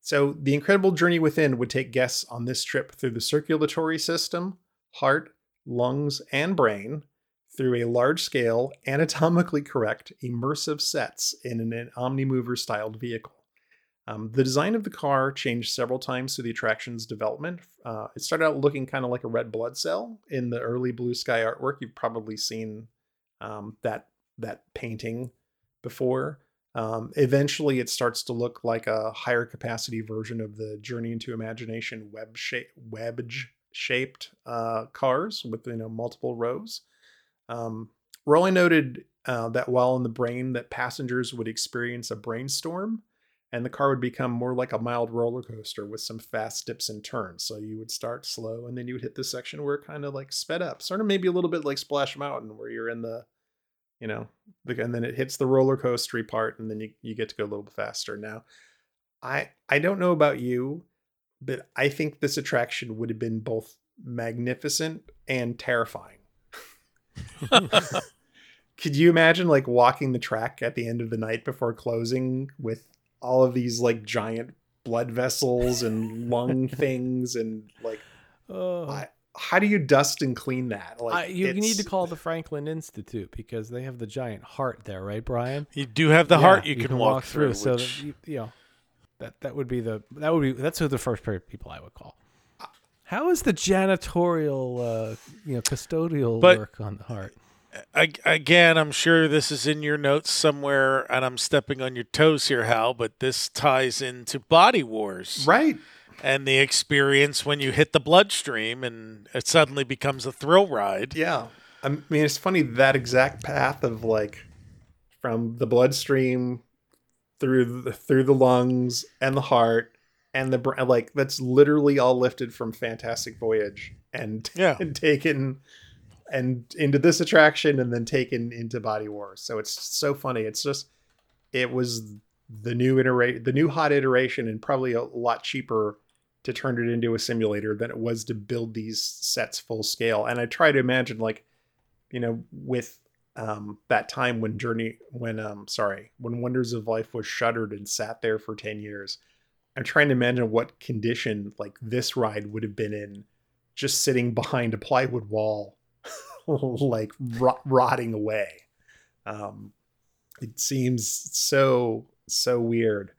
So the incredible journey within would take guests on this trip through the circulatory system, heart, lungs, and brain through a large-scale, anatomically correct, immersive sets in an Omnimover-styled vehicle. Um, the design of the car changed several times through the attraction's development. Uh, it started out looking kind of like a red blood cell in the early Blue Sky artwork. You've probably seen um, that that painting before. Um, eventually, it starts to look like a higher capacity version of the Journey into Imagination web shape, wedge-shaped uh, cars with, you know, multiple rows. Um, Rolly noted uh, that while in the brain, that passengers would experience a brainstorm, and the car would become more like a mild roller coaster with some fast dips and turns. So you would start slow, and then you would hit the section where it kind of like sped up, sort of maybe a little bit like Splash Mountain, where you're in the, you know, and then it hits the roller coastery part, and then you, you get to go a little bit faster. Now, I I don't know about you, but I think this attraction would have been both magnificent and terrifying. Could you imagine like walking the track at the end of the night before closing with all of these like giant blood vessels and lung things and like oh. I, how do you dust and clean that? Like, I, you need to call the Franklin Institute because they have the giant heart there, right, Brian? You do have the yeah, heart you, you can, can walk, walk through, through which... so that you, you know that that would be the that would be that's who the first pair of people I would call. How is the janitorial, uh, you know, custodial but, work on the heart? I, again, I'm sure this is in your notes somewhere, and I'm stepping on your toes here, Hal, but this ties into Body Wars. Right. And the experience when you hit the bloodstream and it suddenly becomes a thrill ride. Yeah. I mean, it's funny, that exact path of, like, from the bloodstream through the, through the lungs and the heart, and the like that's literally all lifted from Fantastic Voyage and, yeah. and taken and into this attraction and then taken into Body Wars. So it's so funny. It's just, it was the new iteration, the new hot iteration, and probably a lot cheaper to turn it into a simulator than it was to build these sets full scale. And I try to imagine, like, you know, with um, that time when Journey, when, um, sorry, when Wonders of Life was shuttered and sat there for ten years, I'm trying to imagine what condition like this ride would have been in, just sitting behind a plywood wall, like rot- rotting away. Um, it seems so, so weird.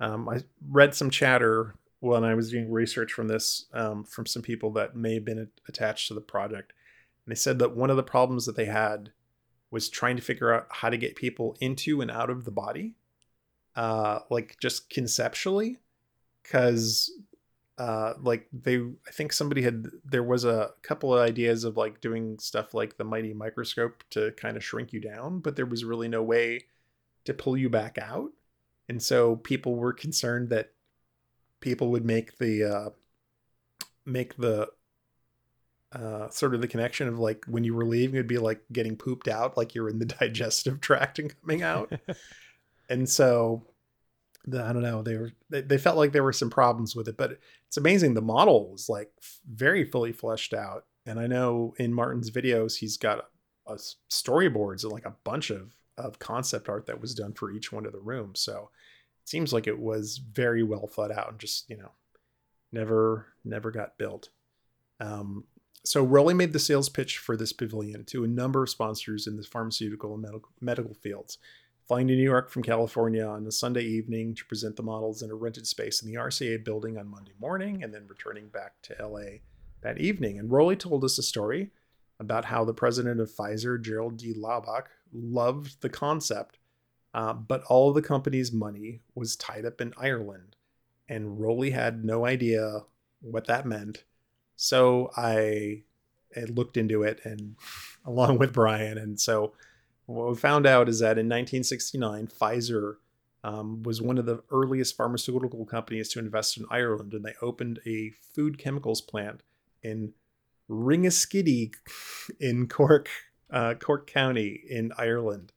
Um, I read some chatter when I was doing research from this, um, from some people that may have been attached to the project. And they said that one of the problems that they had was trying to figure out how to get people into and out of the body, uh, like just conceptually. Because, uh, like they, I think somebody had, there was a couple of ideas of like doing stuff like the Mighty Microscope to kind of shrink you down, but there was really no way to pull you back out. And so people were concerned that people would make the, uh, make the, uh, sort of the connection of like, when you were leaving, it'd be like getting pooped out, like you're in the digestive tract and coming out. And so, I don't know. They were they, they felt like there were some problems with it, but it's amazing. The model was like very fully fleshed out, and I know in Martin's videos he's got a, a storyboards and like a bunch of of concept art that was done for each one of the rooms. So it seems like it was very well thought out and just, you know, never never got built. Um, so Rolly made the sales pitch for this pavilion to a number of sponsors in the pharmaceutical and medical medical fields, flying to New York from California on a Sunday evening to present the models in a rented space in the R C A building on Monday morning, and then returning back to L A that evening. And Rolly told us a story about how the president of Pfizer, Gerald D. Laubach, loved the concept, uh, but all the company's money was tied up in Ireland, and Rolly had no idea what that meant. So I, I looked into it, and along with Brian, and so what we found out is that in nineteen sixty-nine, Pfizer um, was one of the earliest pharmaceutical companies to invest in Ireland, and they opened a food chemicals plant in Ringaskiddy in Cork, uh, Cork County in Ireland.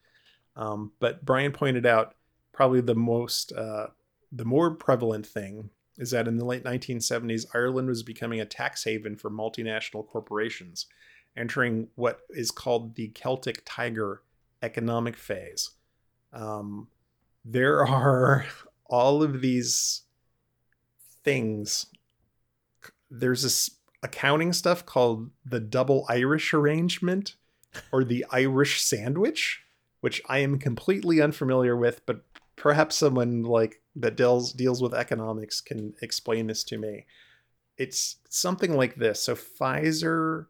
Um, but Brian pointed out probably the most, uh, the more prevalent thing is that in the late nineteen seventies, Ireland was becoming a tax haven for multinational corporations, entering what is called the Celtic Tiger economic phase. Um, there are all of these things. There's this accounting stuff called the double Irish arrangement or the Irish sandwich, which I am completely unfamiliar with, but perhaps someone like that deals deals with economics can explain this to me. It's something like this. So Pfizer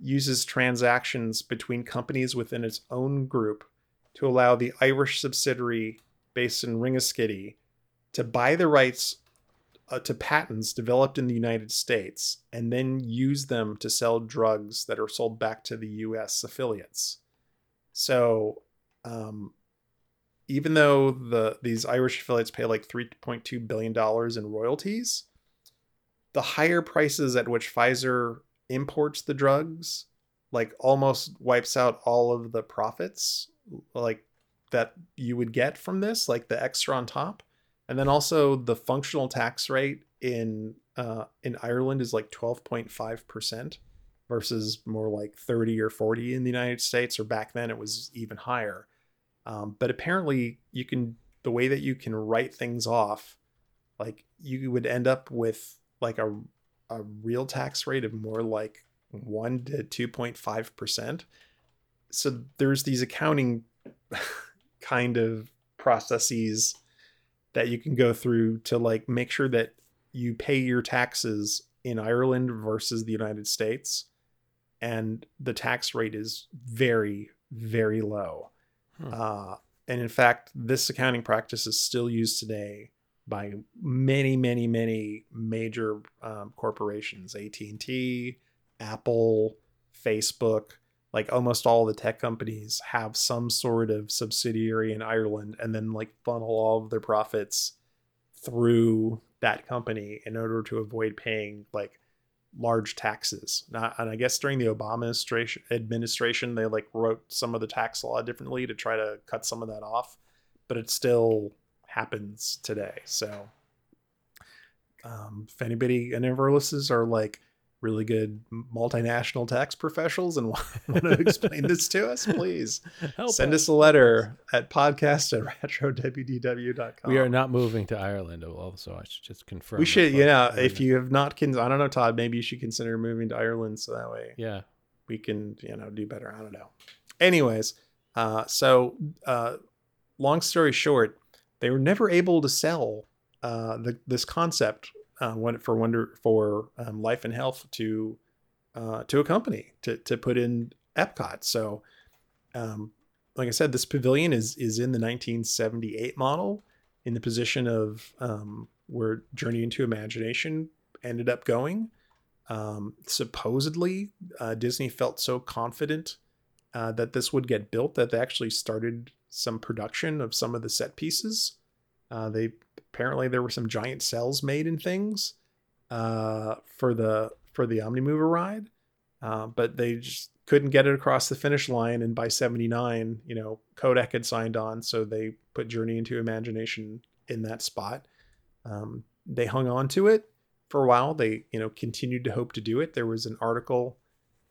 uses transactions between companies within its own group to allow the Irish subsidiary based in Ringaskiddy to buy the rights uh, to patents developed in the United States and then use them to sell drugs that are sold back to the U S affiliates. So Um, even though the these Irish affiliates pay like three point two billion dollars in royalties, the higher prices at which Pfizer imports the drugs, like almost wipes out all of the profits like that you would get from this, like the extra on top. And then also the functional tax rate in uh, in Ireland is like twelve point five percent. versus more like thirty or forty in the United States, or back then it was even higher. Um, but apparently you can, the way that you can write things off, like you would end up with like a, a real tax rate of more like one to two point five percent. So there's these accounting kind of processes that you can go through to like make sure that you pay your taxes in Ireland versus the United States. And the tax rate is very, very low. Hmm. Uh, and in fact, this accounting practice is still used today by many, many, many major um, corporations, A T and T, Apple, Facebook, like almost all the tech companies have some sort of subsidiary in Ireland and then like funnel all of their profits through that company in order to avoid paying like large taxes. Now, and I guess during the Obama administration, administration, they like wrote some of the tax law differently to try to cut some of that off, but it still happens today. So um, if anybody, any of our listeners are like really good multinational tax professionals and want to explain this to us, please Help send us. us a letter at podcast at retro w d w dot com. We are not moving to Ireland, also I should just confirm. We should, you know, if you have not, con- I don't know, Todd, maybe you should consider moving to Ireland so that way yeah, we can, you know, do better. I don't know. Anyways, uh, so uh, long story short, they were never able to sell uh, the, this concept Uh, for wonder for um, life and health to uh, to a company to to put in Epcot. So, um, like I said, this pavilion is is in the nineteen seventy-eight model, in the position of um, where Journey into Imagination ended up going. Um, supposedly, uh, Disney felt so confident uh, that this would get built that they actually started some production of some of the set pieces. Uh, they apparently there were some giant cells made and things uh, for the for the Omnimover ride, uh, but they just couldn't get it across the finish line. And by seventy-nine, you know, Kodak had signed on, so they put Journey into Imagination in that spot. Um, they hung on to it for a while. They, you know, continued to hope to do it. There was an article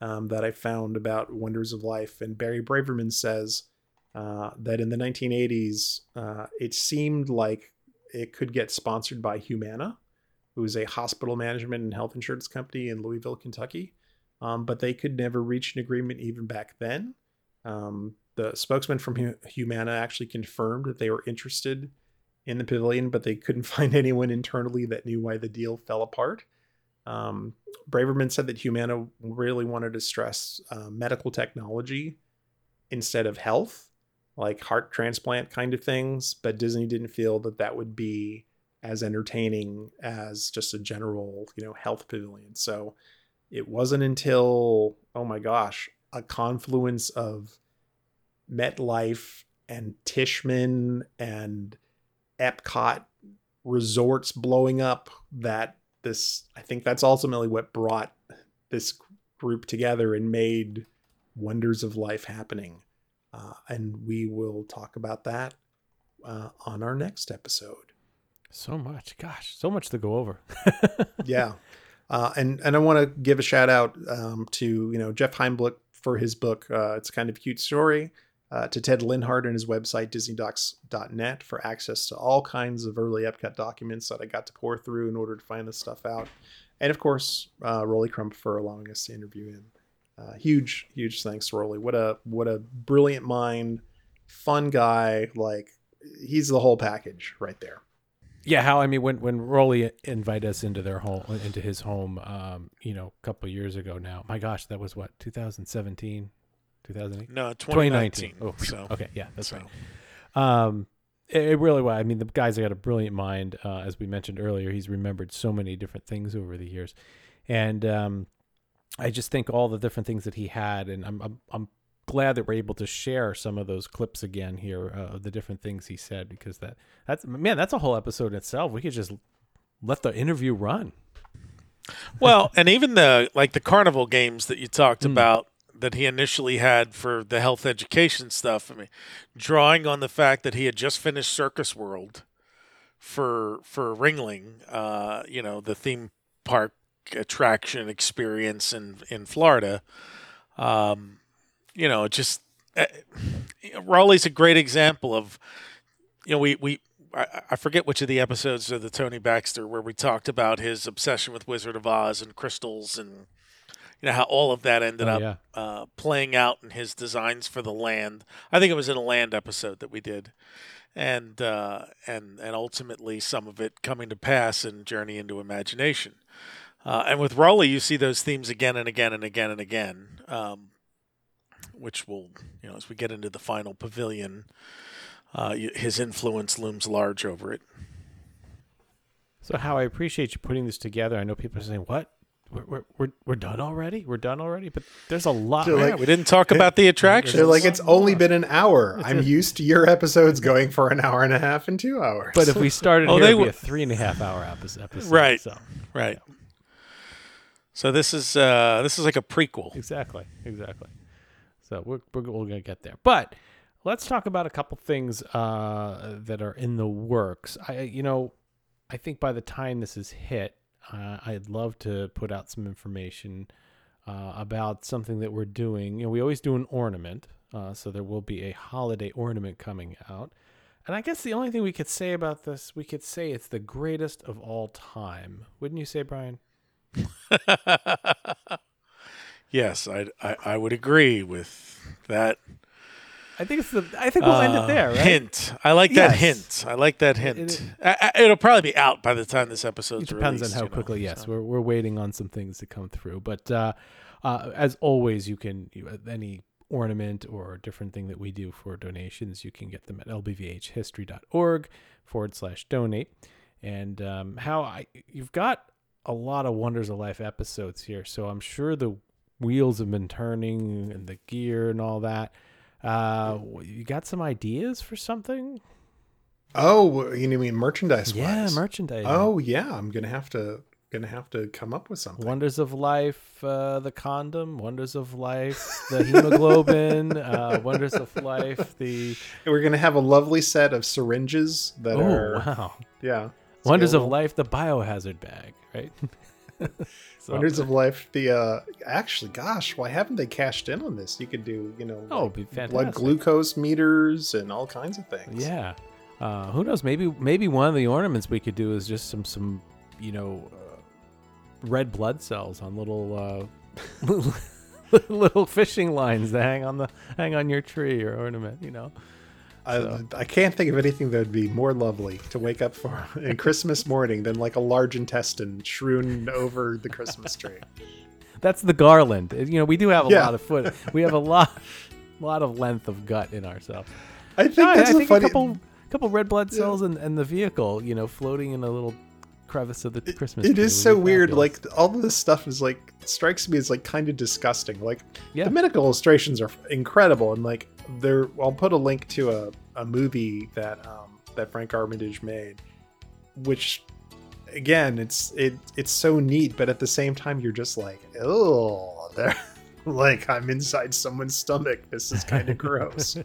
um, that I found about Wonders of Life, and Barry Braverman says. Uh, that in the nineteen eighties, uh, it seemed like it could get sponsored by Humana, who is a hospital management and health insurance company in Louisville, Kentucky. Um, but they could never reach an agreement even back then. Um, the spokesman from Humana actually confirmed that they were interested in the pavilion, but they couldn't find anyone internally that knew why the deal fell apart. Um, Braverman said that Humana really wanted to stress uh, medical technology instead of health, like heart transplant kind of things, but Disney didn't feel that that would be as entertaining as just a general, you know, health pavilion. So it wasn't until, oh my gosh, a confluence of MetLife and Tishman and Epcot resorts blowing up that this, I think that's ultimately what brought this group together and made Wonders of Life happening. Uh, and we will talk about that uh, on our next episode. So much, gosh, so much to go over. Yeah. Uh, and, and I want to give a shout out um, to, you know, Jeff Heimbluch for his book, uh, It's Kind of a Cute Story, uh, to Ted Linhart and his website, disney docs dot net, for access to all kinds of early Epcot documents that I got to pour through in order to find this stuff out. And of course, uh, Rolly Crump for allowing us to interview him. Uh, huge, huge thanks, Rolly. What a, what a brilliant mind, fun guy. Like, he's the whole package right there. Yeah, how I mean, when when Rolly invited us into their home, into his home, um, you know, a couple of years ago now. My gosh, that was what, twenty seventeen, two thousand eight? No, twenty nineteen. Oh, so, okay, yeah, that's so. Right. Um, it, it really was. I mean, the guy's got a brilliant mind. Uh, as we mentioned earlier, he's remembered so many different things over the years, and um, I just think all the different things that he had, and I'm I'm, I'm glad that we're able to share some of those clips again here uh, of the different things he said, because that that's man, that's a whole episode in itself. We could just let the interview run. Well, and even the, like the carnival games that you talked mm. about that he initially had for the health education stuff. I mean, drawing on the fact that he had just finished Circus World for, for Ringling, uh, you know, the theme park attraction experience in, in Florida. Um, You know, just uh, Rolly's a great example of, you know, we, we I, I forget which of the episodes of the Tony Baxter where we talked about his obsession with Wizard of Oz and crystals and, you know, how all of that ended oh, up yeah. uh, playing out in his designs for the land. I think it was in a land episode that we did. And, uh, and, and ultimately some of it coming to pass in Journey into Imagination. Uh, and with Rolly, you see those themes again and again and again and again. Um, which will, you know, as we get into the final pavilion, uh, his influence looms large over it. So, Howe, I appreciate you putting this together. I know people are saying, what? We're we're we're done already? We're done already? But there's a lot. Like, yeah, we didn't talk it, about the attractions. They're like, it's only been an hour. I'm used to your episodes going for an hour and a half and two hours. But if we started oh, here, it would be a three and a half hour episode. Right, so, right. Yeah. So this is, uh, this is like a prequel. Exactly, exactly. So we're, we're, we're going to get there. But let's talk about a couple things uh, that are in the works. I, you know, I think by the time this is hit, uh, I'd love to put out some information uh, about something that we're doing. You know, we always do an ornament. Uh, so there will be a holiday ornament coming out. And I guess the only thing we could say about this, we could say it's the greatest of all time. Wouldn't you say, Brian? Yes, I, I, I would agree with that. I think it's the. I think we'll uh, end it there, right? Hint. I like yes. that hint. I like that hint. It, it, I, it'll probably be out by the time this episode's released. It depends released, on how quickly. Know, yes, so. we're we're waiting on some things to come through. But uh, uh, as always, you can you, any ornament or different thing that we do for donations, you can get them at lbvhhistory.org forward slash donate. And um, Howe, I you've got a lot of Wonders of Life episodes here, so I'm sure the wheels have been turning and the gear and all that. Uh, you got some ideas for something? Oh, you mean merchandise? Yeah, merchandise. Oh yeah. I'm going to have to, going to have to come up with something. Wonders of Life, uh, the condom, Wonders of Life, the hemoglobin, uh, Wonders of Life. The, we're going to have a lovely set of syringes that oh, are, wow. yeah. Wonders of Life, the biohazard bag, right? So, Wonders of Life, the uh actually gosh why haven't they cashed in on this? You could do, you know, oh, like blood glucose meters and all kinds of things. Yeah. Uh who knows, maybe maybe one of the ornaments we could do is just some some you know uh, red blood cells on little uh little fishing lines that hang on the hang on your tree or ornament, you know. So. I, I can't think of anything that would be more lovely to wake up for in Christmas morning than like a large intestine strewn over the Christmas tree. That's the garland. You know, we do have a yeah. lot of foot. We have a lot, lot of length of gut in ourselves. I think no, that's I, I a think funny... a couple, couple red blood cells yeah. and, and the vehicle, you know, floating in a little crevice of the it, Christmas tree. It is so weird. Like all of this stuff is like, strikes me as like kind of disgusting. Like yeah. the medical illustrations are incredible and like, there I'll put a link to a, a movie that um that Frank Armitage made, which again, it's it it's so neat, but at the same time you're just like, oh, like I'm inside someone's stomach. This is kind of gross.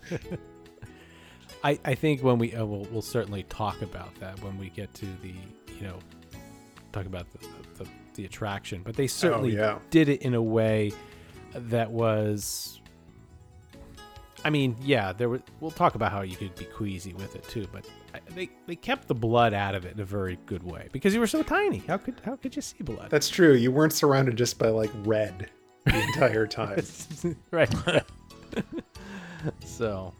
I, I think when we uh, we'll, we'll certainly talk about that when we get to the, you know, talk about the the, the attraction, but they certainly oh, yeah. did it in a way that was, I mean, yeah, there was, we'll talk about how you could be queasy with it too, but they they kept the blood out of it in a very good way because you were so tiny. How could how could you see blood? That's true. You weren't surrounded just by like red the entire time. Right. So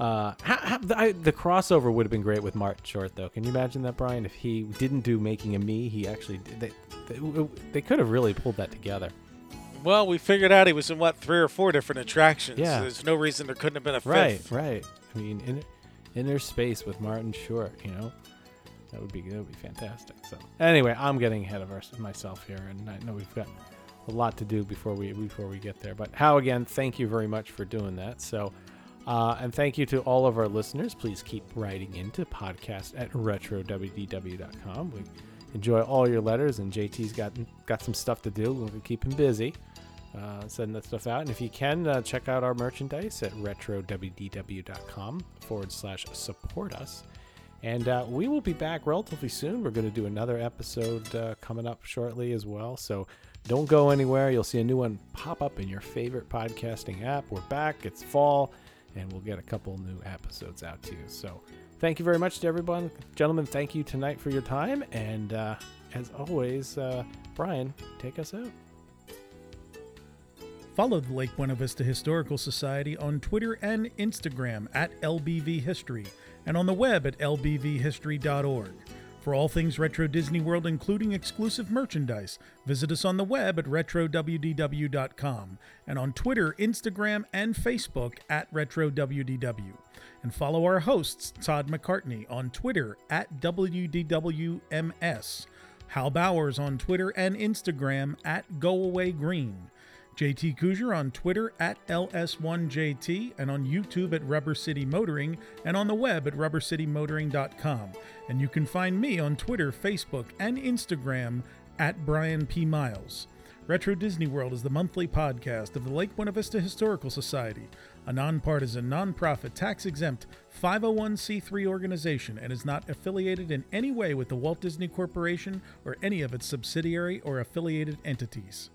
Uh, how, how, the, I, the crossover would have been great with Martin Short, though. Can you imagine that, Brian? If he didn't do Making a Me, he actually did. They, they, they could have really pulled that together. Well, we figured out he was in, what, three or four different attractions. Yeah. So there's no reason there couldn't have been a fifth. Right, right. I mean, in, Inner Space with Martin Short, you know? That would be that would be fantastic. So anyway, I'm getting ahead of our, myself here, and I know we've got a lot to do before we before we get there. But Howe, again, thank you very much for doing that. So... Uh, and thank you to all of our listeners. Please keep writing into podcast at retrowdw dot com. We enjoy all your letters, and J T's got got some stuff to do. We'll keep him busy uh, sending that stuff out. And if you can, uh, check out our merchandise at retrowdw dot com forward slash support us. And uh, we will be back relatively soon. We're going to do another episode uh, coming up shortly as well. So don't go anywhere. You'll see a new one pop up in your favorite podcasting app. We're back. It's fall. And we'll get a couple new episodes out to you. So thank you very much to everyone. Gentlemen, thank you tonight for your time. And uh, as always, uh, Brian, take us out. Follow the Lake Buena Vista Historical Society on Twitter and Instagram at L B V History and on the web at L B V history dot org. For all things Retro Disney World, including exclusive merchandise, visit us on the web at retro w d w dot com and on Twitter, Instagram, and Facebook at retrowdw. And follow our hosts, Todd McCartney, on Twitter at W D W M S, Howe Bowers on Twitter and Instagram at GoAwayGreen, J T Kuja on Twitter at L S one J T and on YouTube at Rubber City Motoring and on the web at rubber city motoring dot com. And you can find me on Twitter, Facebook, and Instagram at Brian P. Miles. Retro Disney World is the monthly podcast of the Lake Buena Vista Historical Society, a nonpartisan, nonprofit, tax-exempt five oh one c three organization and is not affiliated in any way with the Walt Disney Corporation or any of its subsidiary or affiliated entities.